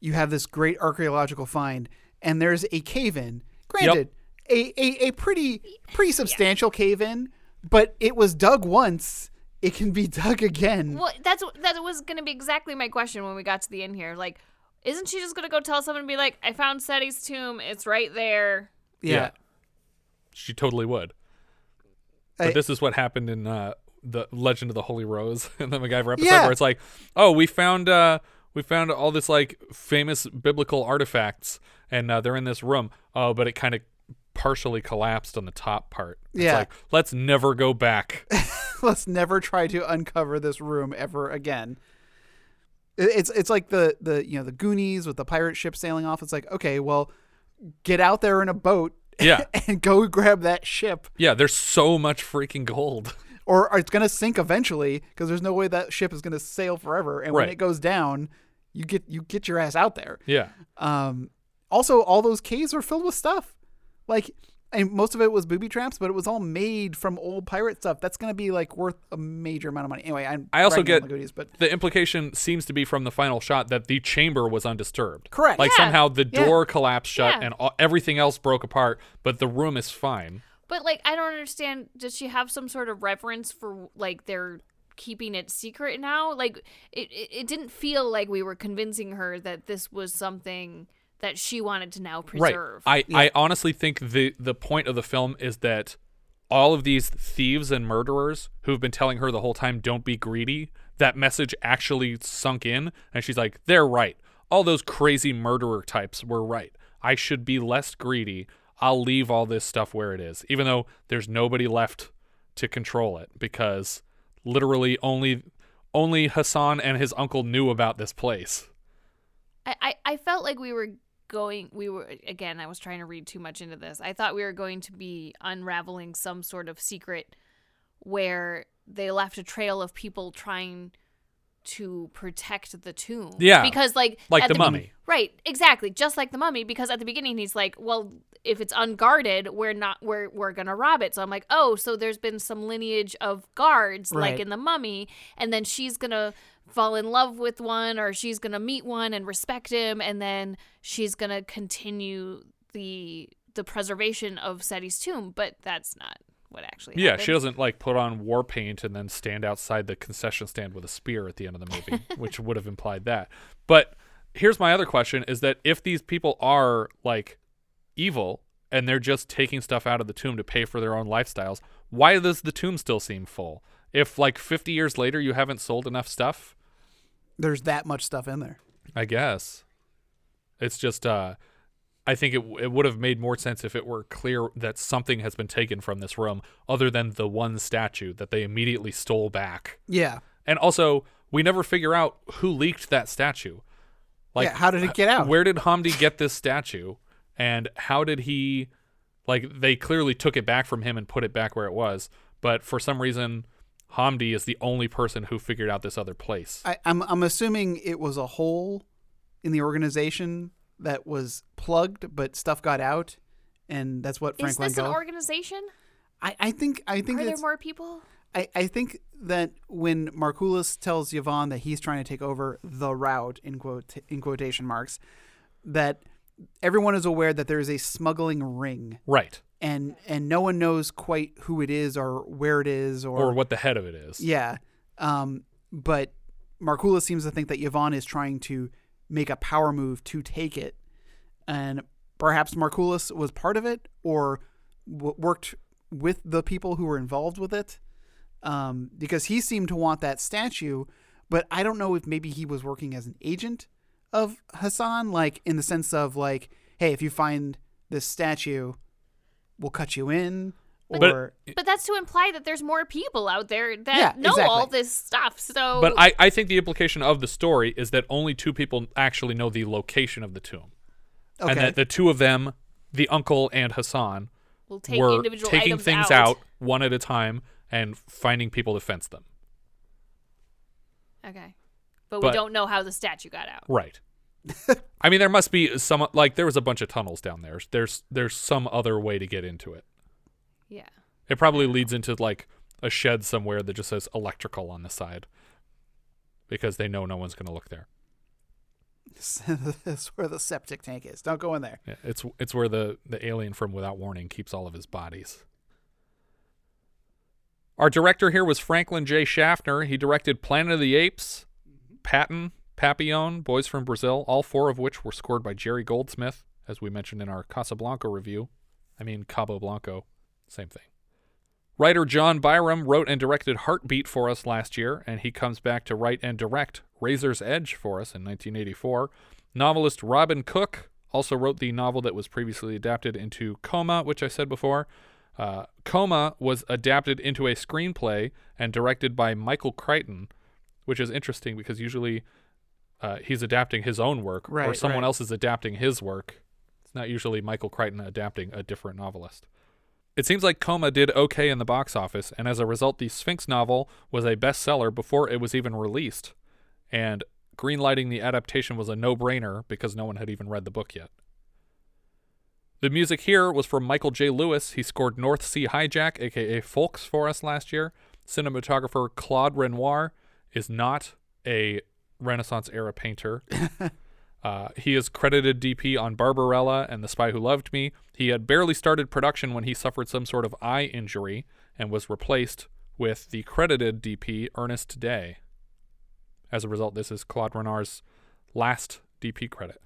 you have this great archaeological find and there's a cave-in. Granted, yep. a, a, a pretty pretty substantial yeah. cave-in, but it was dug once. It can be dug again. Well, that's that was going to be exactly my question when we got to the end here. Like, isn't she just going to go tell someone and be like, I found Seti's tomb. It's right there. Yeah. yeah, she totally would. But I, this is what happened in uh, the Legend of the Holy Rose and the MacGyver episode, yeah. where it's like, oh, we found uh, we found all this like famous biblical artifacts, and uh, they're in this room. Oh, but it kind of partially collapsed on the top part. It's yeah, like, let's never go back. Let's never try to uncover this room ever again. It's it's like the the you know the Goonies with the pirate ship sailing off. It's like, okay, well. Get out there in a boat yeah. and go grab that ship. Yeah, there's so much freaking gold. Or, or it's going to sink eventually because there's no way that ship is going to sail forever. And right. when it goes down, you get you get your ass out there. Yeah. Um, also, all those caves were filled with stuff. Like, and most of it was booby traps, but it was all made from old pirate stuff. That's going to be like worth a major amount of money. Anyway, I'm I also get the, goodies, but. the implication seems to be from the final shot that the chamber was undisturbed. Correct. Like yeah. somehow the door yeah. collapsed shut yeah. and all, everything else broke apart, but the room is fine. But like, I don't understand. Does she have some sort of reverence for like their keeping it secret now? Like it, it, it didn't feel like we were convincing her that this was something that she wanted to now preserve. Right. I, yeah. I honestly think the, the point of the film is that all of these thieves and murderers who've been telling her the whole time, don't be greedy, that message actually sunk in. And she's like, they're right. All those crazy murderer types were right. I should be less greedy. I'll leave all this stuff where it is, even though there's nobody left to control it because literally only only Hassan and his uncle knew about this place. I, I, I felt like we were... going we were again I was trying to read too much into this. I thought we were going to be unraveling some sort of secret where they left a trail of people trying to protect the tomb. Yeah, because like like the mummy be- right exactly just like the mummy, because at the beginning he's like, well, if it's unguarded, we're not we're we're gonna rob it. So I'm like, oh, so there's been some lineage of guards right. like in the mummy, and then she's gonna fall in love with one, or she's going to meet one and respect him, and then she's going to continue the the preservation of Seti's tomb, but that's not what actually yeah, happened. Yeah, she doesn't like put on war paint and then stand outside the concession stand with a spear at the end of the movie, which would have implied that. But here's my other question, is that if these people are like evil and they're just taking stuff out of the tomb to pay for their own lifestyles, why does the tomb still seem full? If like fifty years later you haven't sold enough stuff, there's that much stuff in there. I guess. It's just, uh, I think it it would have made more sense if it were clear that something has been taken from this room other than the one statue that they immediately stole back. Yeah. And also, we never figure out who leaked that statue. Like, yeah, how did it get out? Where did Hamdi get this statue? And how did he, like, they clearly took it back from him and put it back where it was. But for some reason, Hamdi is the only person who figured out this other place. I, I'm I'm assuming it was a hole in the organization that was plugged, but stuff got out, and that's what Frank Langella. Is this Langella, an organization? I, I think I think. Are there more people? I, I think that when Marculis tells Yvonne that he's trying to take over the route in quote in quotation marks, that everyone is aware that there is a smuggling ring, right? And and no one knows quite who it is or where it is or or what the head of it is. Yeah, um, but Marculis seems to think that Yvonne is trying to make a power move to take it, and perhaps Marculis was part of it or w- worked with the people who were involved with it, um, because he seemed to want that statue. But I don't know if maybe he was working as an agent of Hassan, like in the sense of like, hey, if you find this statue, we'll cut you in. Or but, but that's to imply that there's more people out there that yeah, know exactly. all this stuff. So, but I, I think the implication of the story is that only two people actually know the location of the tomb, okay. and that the two of them, the uncle and Hassan, we'll take were taking things out. out one at a time and finding people to fence them. Okay, but, but we don't know how the statue got out. Right. I mean, there must be some, like, there was a bunch of tunnels down there. There's there's some other way to get into it. Yeah. It probably leads into, like, a shed somewhere that just says electrical on the side because they know no one's going to look there. That's where the septic tank is. Don't go in there. Yeah, it's it's where the, the alien from Without Warning keeps all of his bodies. Our director here was Franklin J. Schaffner. He directed Planet of the Apes, Patton, Papillon, Boys from Brazil, all four of which were scored by Jerry Goldsmith, as we mentioned in our Casablanca review. I mean, Cabo Blanco. Same thing. Writer John Byram wrote and directed Heartbeat for us last year, and he comes back to write and direct Razor's Edge for us in nineteen eighty-four. Novelist Robin Cook also wrote the novel that was previously adapted into Coma, which I said before. Uh, Coma was adapted into a screenplay and directed by Michael Crichton, which is interesting because usually uh, he's adapting his own work right, or someone right. else is adapting his work. It's not usually Michael Crichton adapting a different novelist. It seems like Coma did okay in the box office, and as a result, the Sphinx novel was a bestseller before it was even released, and greenlighting the adaptation was a no-brainer because no one had even read the book yet. The music here was from Michael J. Lewis. He scored North Sea Hijack, aka Folks, for us last year. Cinematographer Claude Renoir is not a Renaissance-era painter. Uh, he is credited D P on Barbarella and The Spy Who Loved Me. He had barely started production when he suffered some sort of eye injury and was replaced with the credited D P Ernest Day. As a result, this is Claude Renoir's last D P credit.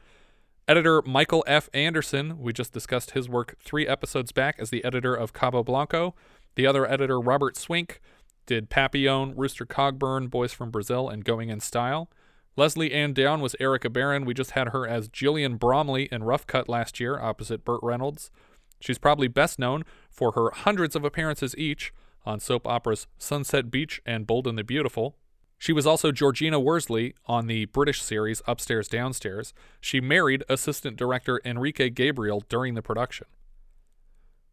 Editor Michael F. Anderson, we just discussed his work three episodes back as the editor of Cabo Blanco. The other editor, Robert Swink, did Papillon, Rooster Cogburn, Boys from Brazil, and Going in Style. Leslie Ann Down was Erica Barron. We just had her as Jillian Bromley in Rough Cut last year opposite Burt Reynolds. She's probably best known for her hundreds of appearances each on soap operas Sunset Beach and Bold and the Beautiful. She was also Georgina Worsley on the British series Upstairs Downstairs. She married assistant director Enrique Gabriel during the production.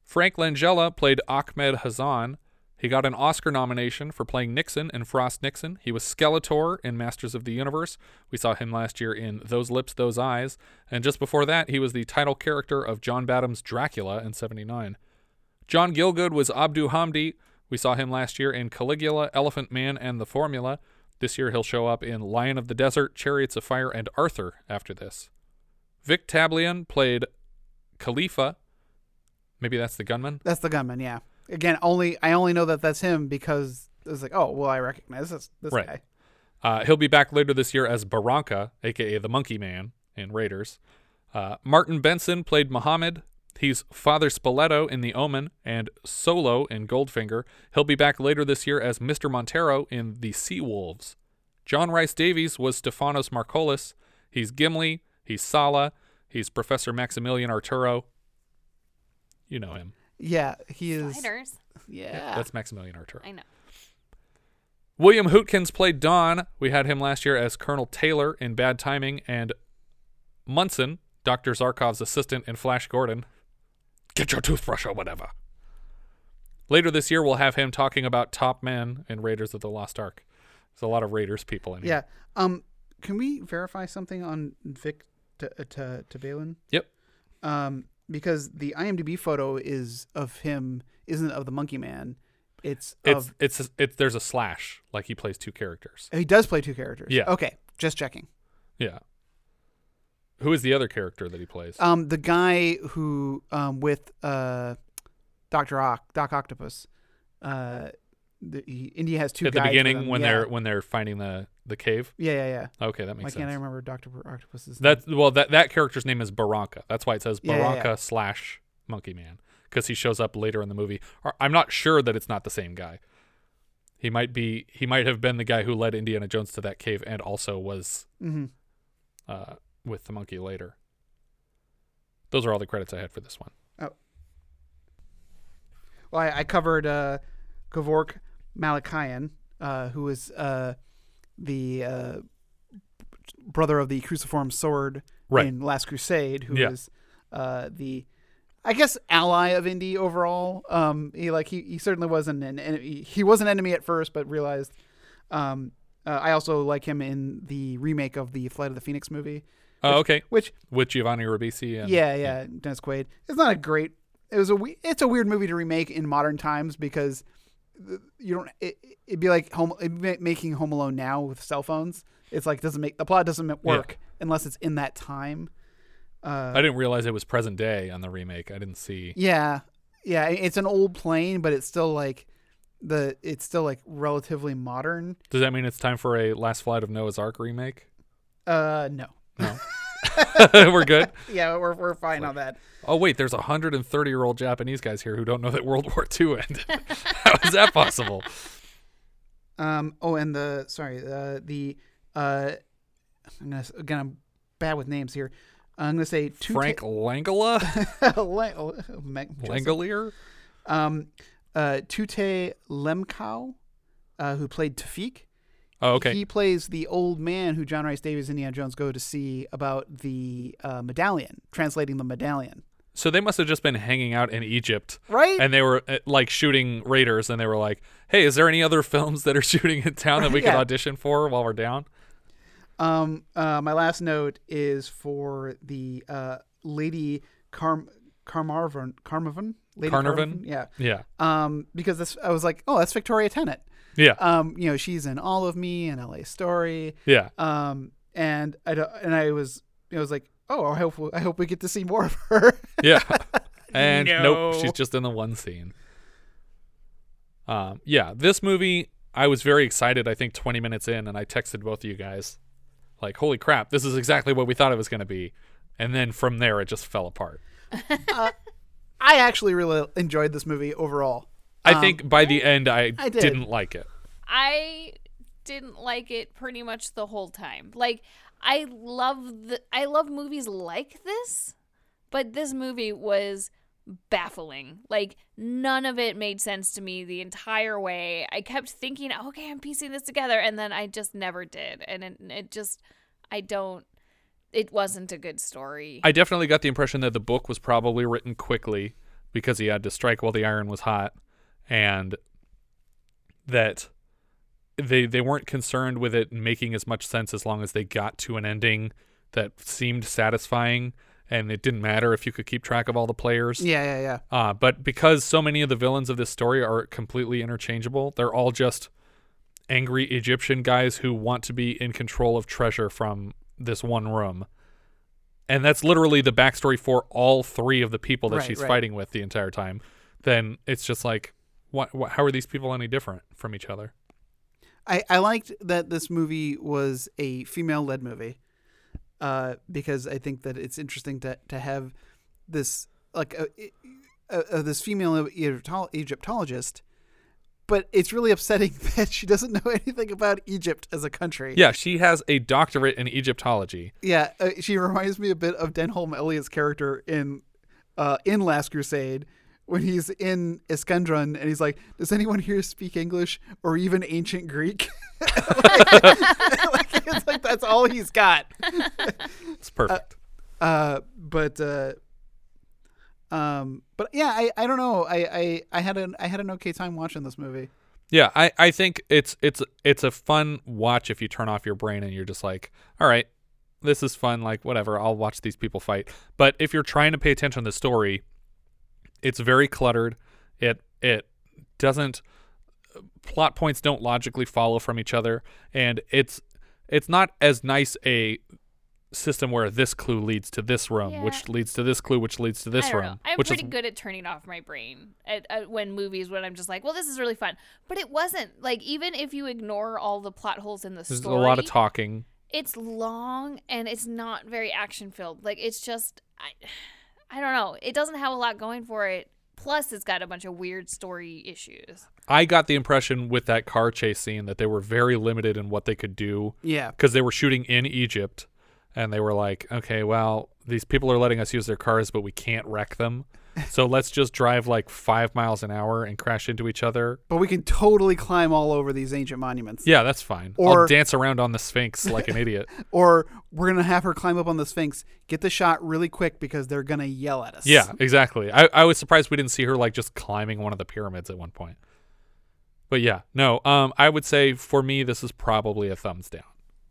Frank Langella played Ahmed Khazzan. He got an Oscar nomination for playing Nixon in Frost Nixon. He was Skeletor in Masters of the Universe. We saw him last year in Those Lips, Those Eyes. And just before that, he was the title character of John Badham's Dracula in seventy-nine. John Gielgud was Abdu Hamdi. We saw him last year in Caligula, Elephant Man, and The Formula. This year he'll show up in Lion of the Desert, Chariots of Fire, and Arthur after this. Vic Tablian played Khalifa. Maybe that's the gunman? That's the gunman, yeah. Again, only I only know that that's him because it's like, oh, well, I recognize this, this right. guy. Uh, he'll be back later this year as Barranca, a k a the Monkey Man in Raiders. Uh, Martin Benson played Muhammad. He's Father Spoleto in The Omen and Solo in Goldfinger. He'll be back later this year as Mister Montero in The Sea Wolves. John Rhys Davies was Stephanos Marcolis. He's Gimli. He's Sala. He's Professor Maximilian Arturo. You know him. Yeah, he is. Sliders. Yeah. yeah. That's Maximilian Arturo. I know. William Hootkins played Don. We had him last year as Colonel Taylor in Bad Timing, and Munson, Doctor Zarkov's assistant in Flash Gordon. Get your toothbrush or whatever. Later this year, we'll have him talking about Top Man in Raiders of the Lost Ark. There's a lot of Raiders people in here. Yeah. Um, can we verify something on Vic to to, to Balin? Yep. Um, because the I M D B photo is of him, isn't of the Monkey Man. It's of, it's it's, it's there's a slash, like he plays two characters. He does play two characters. Yeah. Okay, just checking. Yeah. Who is the other character that he plays? Um, the guy who um with uh, Doctor Ock, Doc Octopus. Uh, the, he, India has two. At guys the beginning, when yeah. they're when they're finding the, the cave. Yeah, yeah, yeah. Okay, that makes Why sense. Why can't I remember Doctor Octopus's? That name? well, that that character's name is Barranca. That's why it says Barranca yeah, yeah, yeah. slash Monkey Man. Because he shows up later in the movie. I'm not sure that it's not the same guy. He might be. He might have been the guy who led Indiana Jones to that cave and also was mm-hmm. uh, with the monkey later. Those are all the credits I had for this one. Oh. Well, I, I covered uh, Kevork Malakayan, uh, who is uh, the uh, brother of the Cruciform Sword right. in Last Crusade, who yeah. is uh, the... I guess ally of Indy overall. Um, he like he, he certainly wasn't an enemy. He was an enemy at first, but realized. Um, uh, I also like him in the remake of the Flight of the Phoenix movie. Oh, uh, okay. Which with Giovanni Ribisi. And, yeah, yeah, and Dennis Quaid. It's not a great. It was a. It's a weird movie to remake in modern times because you don't. It, it'd be like home it'd be making Home Alone now with cell phones. It's like doesn't make the plot doesn't work yeah. unless it's in that time. Uh, I didn't realize it was present day on the remake. I didn't see. Yeah, yeah. It's an old plane, but it's still like the. It's still like relatively modern. Does that mean it's time for a Last Flight of Noah's Ark remake? Uh, no. No. We're good. Yeah, we're we're fine like, on that. Oh wait, there's one hundred thirty year old Japanese guys here who don't know that World War Two ended. How is that possible? Um. Oh, and the sorry. Uh, the uh. I'm gonna again. I'm bad with names here. I'm going to say... Two Frank ta- Langella? Langelier? Um, uh, Tute Lemkow, uh, who played Tewfik. Oh, okay. He plays the old man who John Rhys Davies and Indiana Jones go to see about the uh, medallion, translating the medallion. So they must have just been hanging out in Egypt. Right? And they were uh, like shooting Raiders, and they were like, hey, is there any other films that are shooting in town that we yeah. could audition for while we're down? Um, uh, my last note is for the, uh, Lady Carm, Carmarvon, Carmarvon, Lady Carnarvon. Yeah. Yeah. Um, because this, I was like, oh, that's Victoria Tennant. Yeah. Um, you know, she's in All of Me and L A Story. Yeah. Um, and I, and I was, I was like, oh, I hope, I hope we get to see more of her. yeah. And no. nope, she's just in the one scene. Um, yeah, this movie, I was very excited, I think twenty minutes in, and I texted both of you guys. Like, holy crap, this is exactly what we thought it was going to be. And then from there, it just fell apart. uh, I actually really enjoyed this movie overall. I um, think by the end, I, I did. didn't like it. I didn't like it pretty much the whole time. Like, I love the, I love movies like this, but this movie was baffling. Like, none of it made sense to me the entire way. I kept thinking, okay, I'm piecing this together, and then I just never did. And it, it just, I don't, it wasn't a good story. I definitely got the impression that the book was probably written quickly because he had to strike while the iron was hot, and that they they weren't concerned with it making as much sense as long as they got to an ending that seemed satisfying. And it didn't matter if you could keep track of all the players. Yeah, yeah, yeah. Uh, but because so many of the villains of this story are completely interchangeable, they're all just angry Egyptian guys who want to be in control of treasure from this one room. And that's literally the backstory for all three of the people that right, she's right. fighting with the entire time. Then it's just like, what, what, how are these people any different from each other? I, I liked that this movie was a female-led movie. Uh, because I think that it's interesting to, to have this like uh, uh, uh, this female Egyptologist but it's really upsetting that she doesn't know anything about Egypt as a country. Yeah, she has a doctorate in Egyptology. Yeah, uh, she reminds me a bit of Denholm Elliott's character in uh, in Last Crusade when he's in Iskandron and he's like, does anyone here speak English or even ancient Greek? like, like, it's like that's all he's got. It's perfect. Uh, uh, but... Uh, Um, but yeah, I, I don't know. I, I, I had an, I had an okay time watching this movie. Yeah. I, I think it's, it's, it's a fun watch if you turn off your brain and you're just like, all right, this is fun. Like whatever, I'll watch these people fight. But if you're trying to pay attention to the story, it's very cluttered. It, it doesn't, plot points don't logically follow from each other. And it's, it's not as nice a system where this clue leads to this room, yeah. which leads to this clue, which leads to this I don't room. Know. I'm which pretty is... good at turning off my brain at, at, when movies, when I'm just like, well, this is really fun. But it wasn't. Like, even if you ignore all the plot holes in the There's story. There's a lot of talking. It's long, and it's not very action-filled. Like, it's just, I, I don't know. It doesn't have a lot going for it. Plus, it's got a bunch of weird story issues. I got the impression with that car chase scene that they were very limited in what they could do. Yeah. Because they were shooting in Egypt. And they were like, okay, well, these people are letting us use their cars, but we can't wreck them. So let's just drive like five miles an hour and crash into each other. But we can totally climb all over these ancient monuments. Yeah, that's fine. Or I'll dance around on the Sphinx like an idiot. Or we're going to have her climb up on the Sphinx, get the shot really quick because they're going to yell at us. Yeah, exactly. I, I was surprised we didn't see her like just climbing one of the pyramids at one point. But yeah, no, um, I would say for me, this is probably a thumbs down.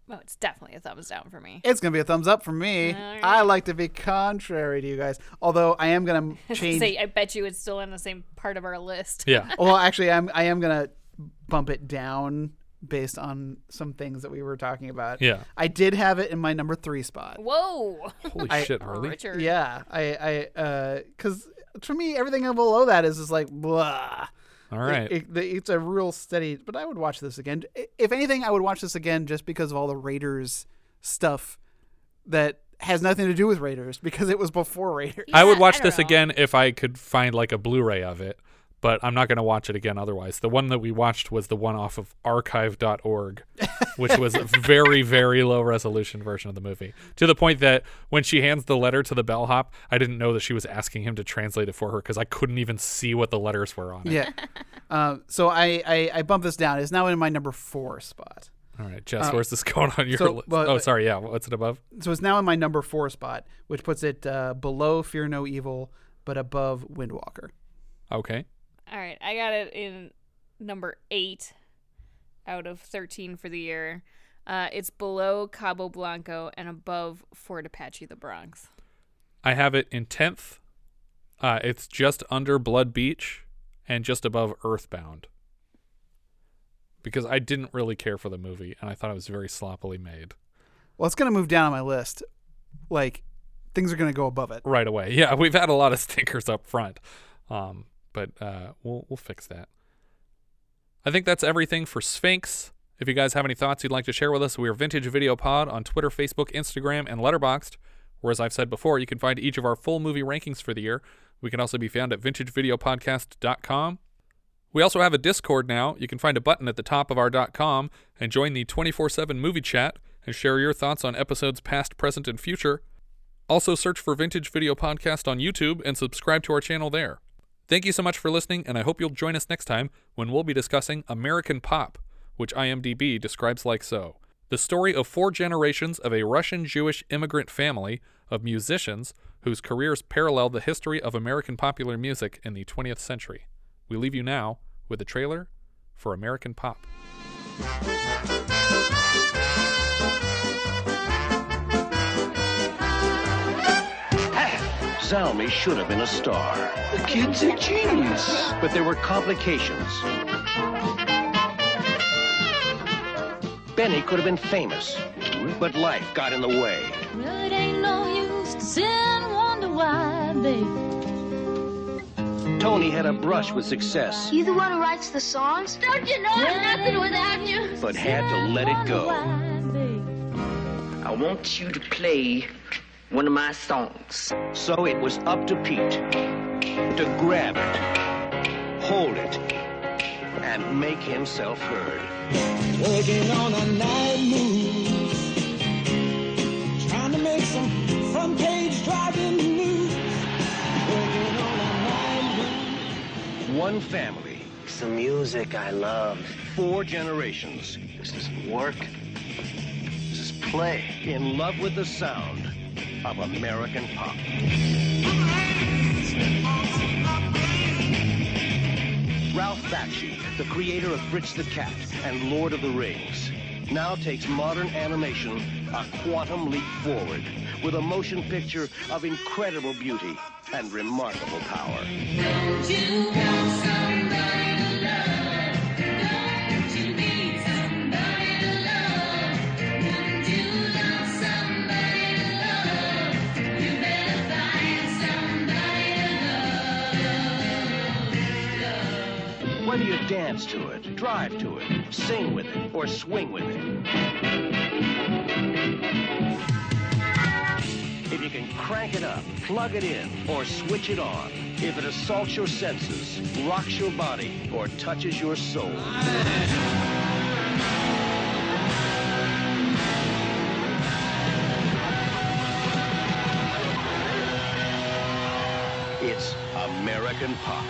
Oh, it's definitely a thumbs down for me. It's going to be a thumbs up for me. Right. I like to be contrary to you guys. Although I am going to change. Say, I bet you it's still in the same part of our list. Yeah. Well, actually, I'm, I am going to bump it down based on some things that we were talking about. Yeah. I did have it in my number three spot. Whoa. Holy I, shit, Harley. Richard. Yeah. I, I, uh, because for me, everything below that is just like, blah. All right. It, it, it's a real steady, but I would watch this again. If anything, I would watch this again just because of all the Raiders stuff that has nothing to do with Raiders because it was before Raiders. Yeah, I would watch I this know. again if I could find like a Blu-ray of it, but I'm not going to watch it again otherwise. The one that we watched was the one off of archive dot org, which was a very, very low resolution version of the movie, to the point that when she hands the letter to the bellhop, I didn't know that she was asking him to translate it for her because I couldn't even see what the letters were on it. Yeah. Uh, so I, I, I bumped this down. It's now in my number four spot. All right, Jess, um, where's this going on your so, list? But, oh, sorry, yeah, what's it above? So it's now in my number four spot, which puts it uh, below Fear No Evil, but above Wind Walker. Okay. All right, I got it in number eight out of thirteen for the year. Uh, it's below Cabo Blanco and above Fort Apache, the Bronx. I have it in tenth. Uh, it's just under Blood Beach and just above Earthbound. Because I didn't really care for the movie, and I thought it was very sloppily made. Well, it's going to move down on my list. Like, things are going to go above it. Right away. Yeah, we've had a lot of stinkers up front. Um But uh, we'll we'll fix that. I think that's everything for Sphinx. If you guys have any thoughts you'd like to share with us, we are Vintage Video Pod on Twitter, Facebook, Instagram, and Letterboxd. Where, as I've said before, you can find each of our full movie rankings for the year. We can also be found at vintage video podcast dot com. We also have a Discord now. You can find a button at the top of our .com and join the twenty-four seven movie chat and share your thoughts on episodes past, present, and future. Also, search for Vintage Video Podcast on YouTube and subscribe to our channel there. Thank you so much for listening, and I hope you'll join us next time when we'll be discussing American Pop, which I M D B describes like so. The story of four generations of a Russian Jewish immigrant family of musicians whose careers parallel the history of American popular music in the twentieth century. We leave you now with a trailer for American Pop. Zalmy should have been a star. The kid's a genius. But there were complications. Benny could have been famous, but life got in the way. Well, it ain't no use to sit and wonder why, babe. Tony had a brush with success. You the one who writes the songs? Don't you know I'm nothing without you? But had to let it go. Why, I want you to play one of my songs. So it was up to Pete to grab it, hold it, and and make himself heard. Working on a night move, trying to make some front page driving news. Working on a night move. One family. Some music I love. Four generations. This isn't work. This is play. In love with the sound of American pop. Ralph Bakshi, the creator of Fritz the Cat and Lord of the Rings, now takes modern animation a quantum leap forward with a motion picture of incredible beauty and remarkable power. Don't you want somebody to love? Don't you need somebody to love? Wouldn't you love somebody to love? You better find somebody to love. love. Whether you dance to it, drive to it, sing with it, or swing with it. If you can crank it up, plug it in, or switch it on, if it assaults your senses, rocks your body, or touches your soul, it's American pop.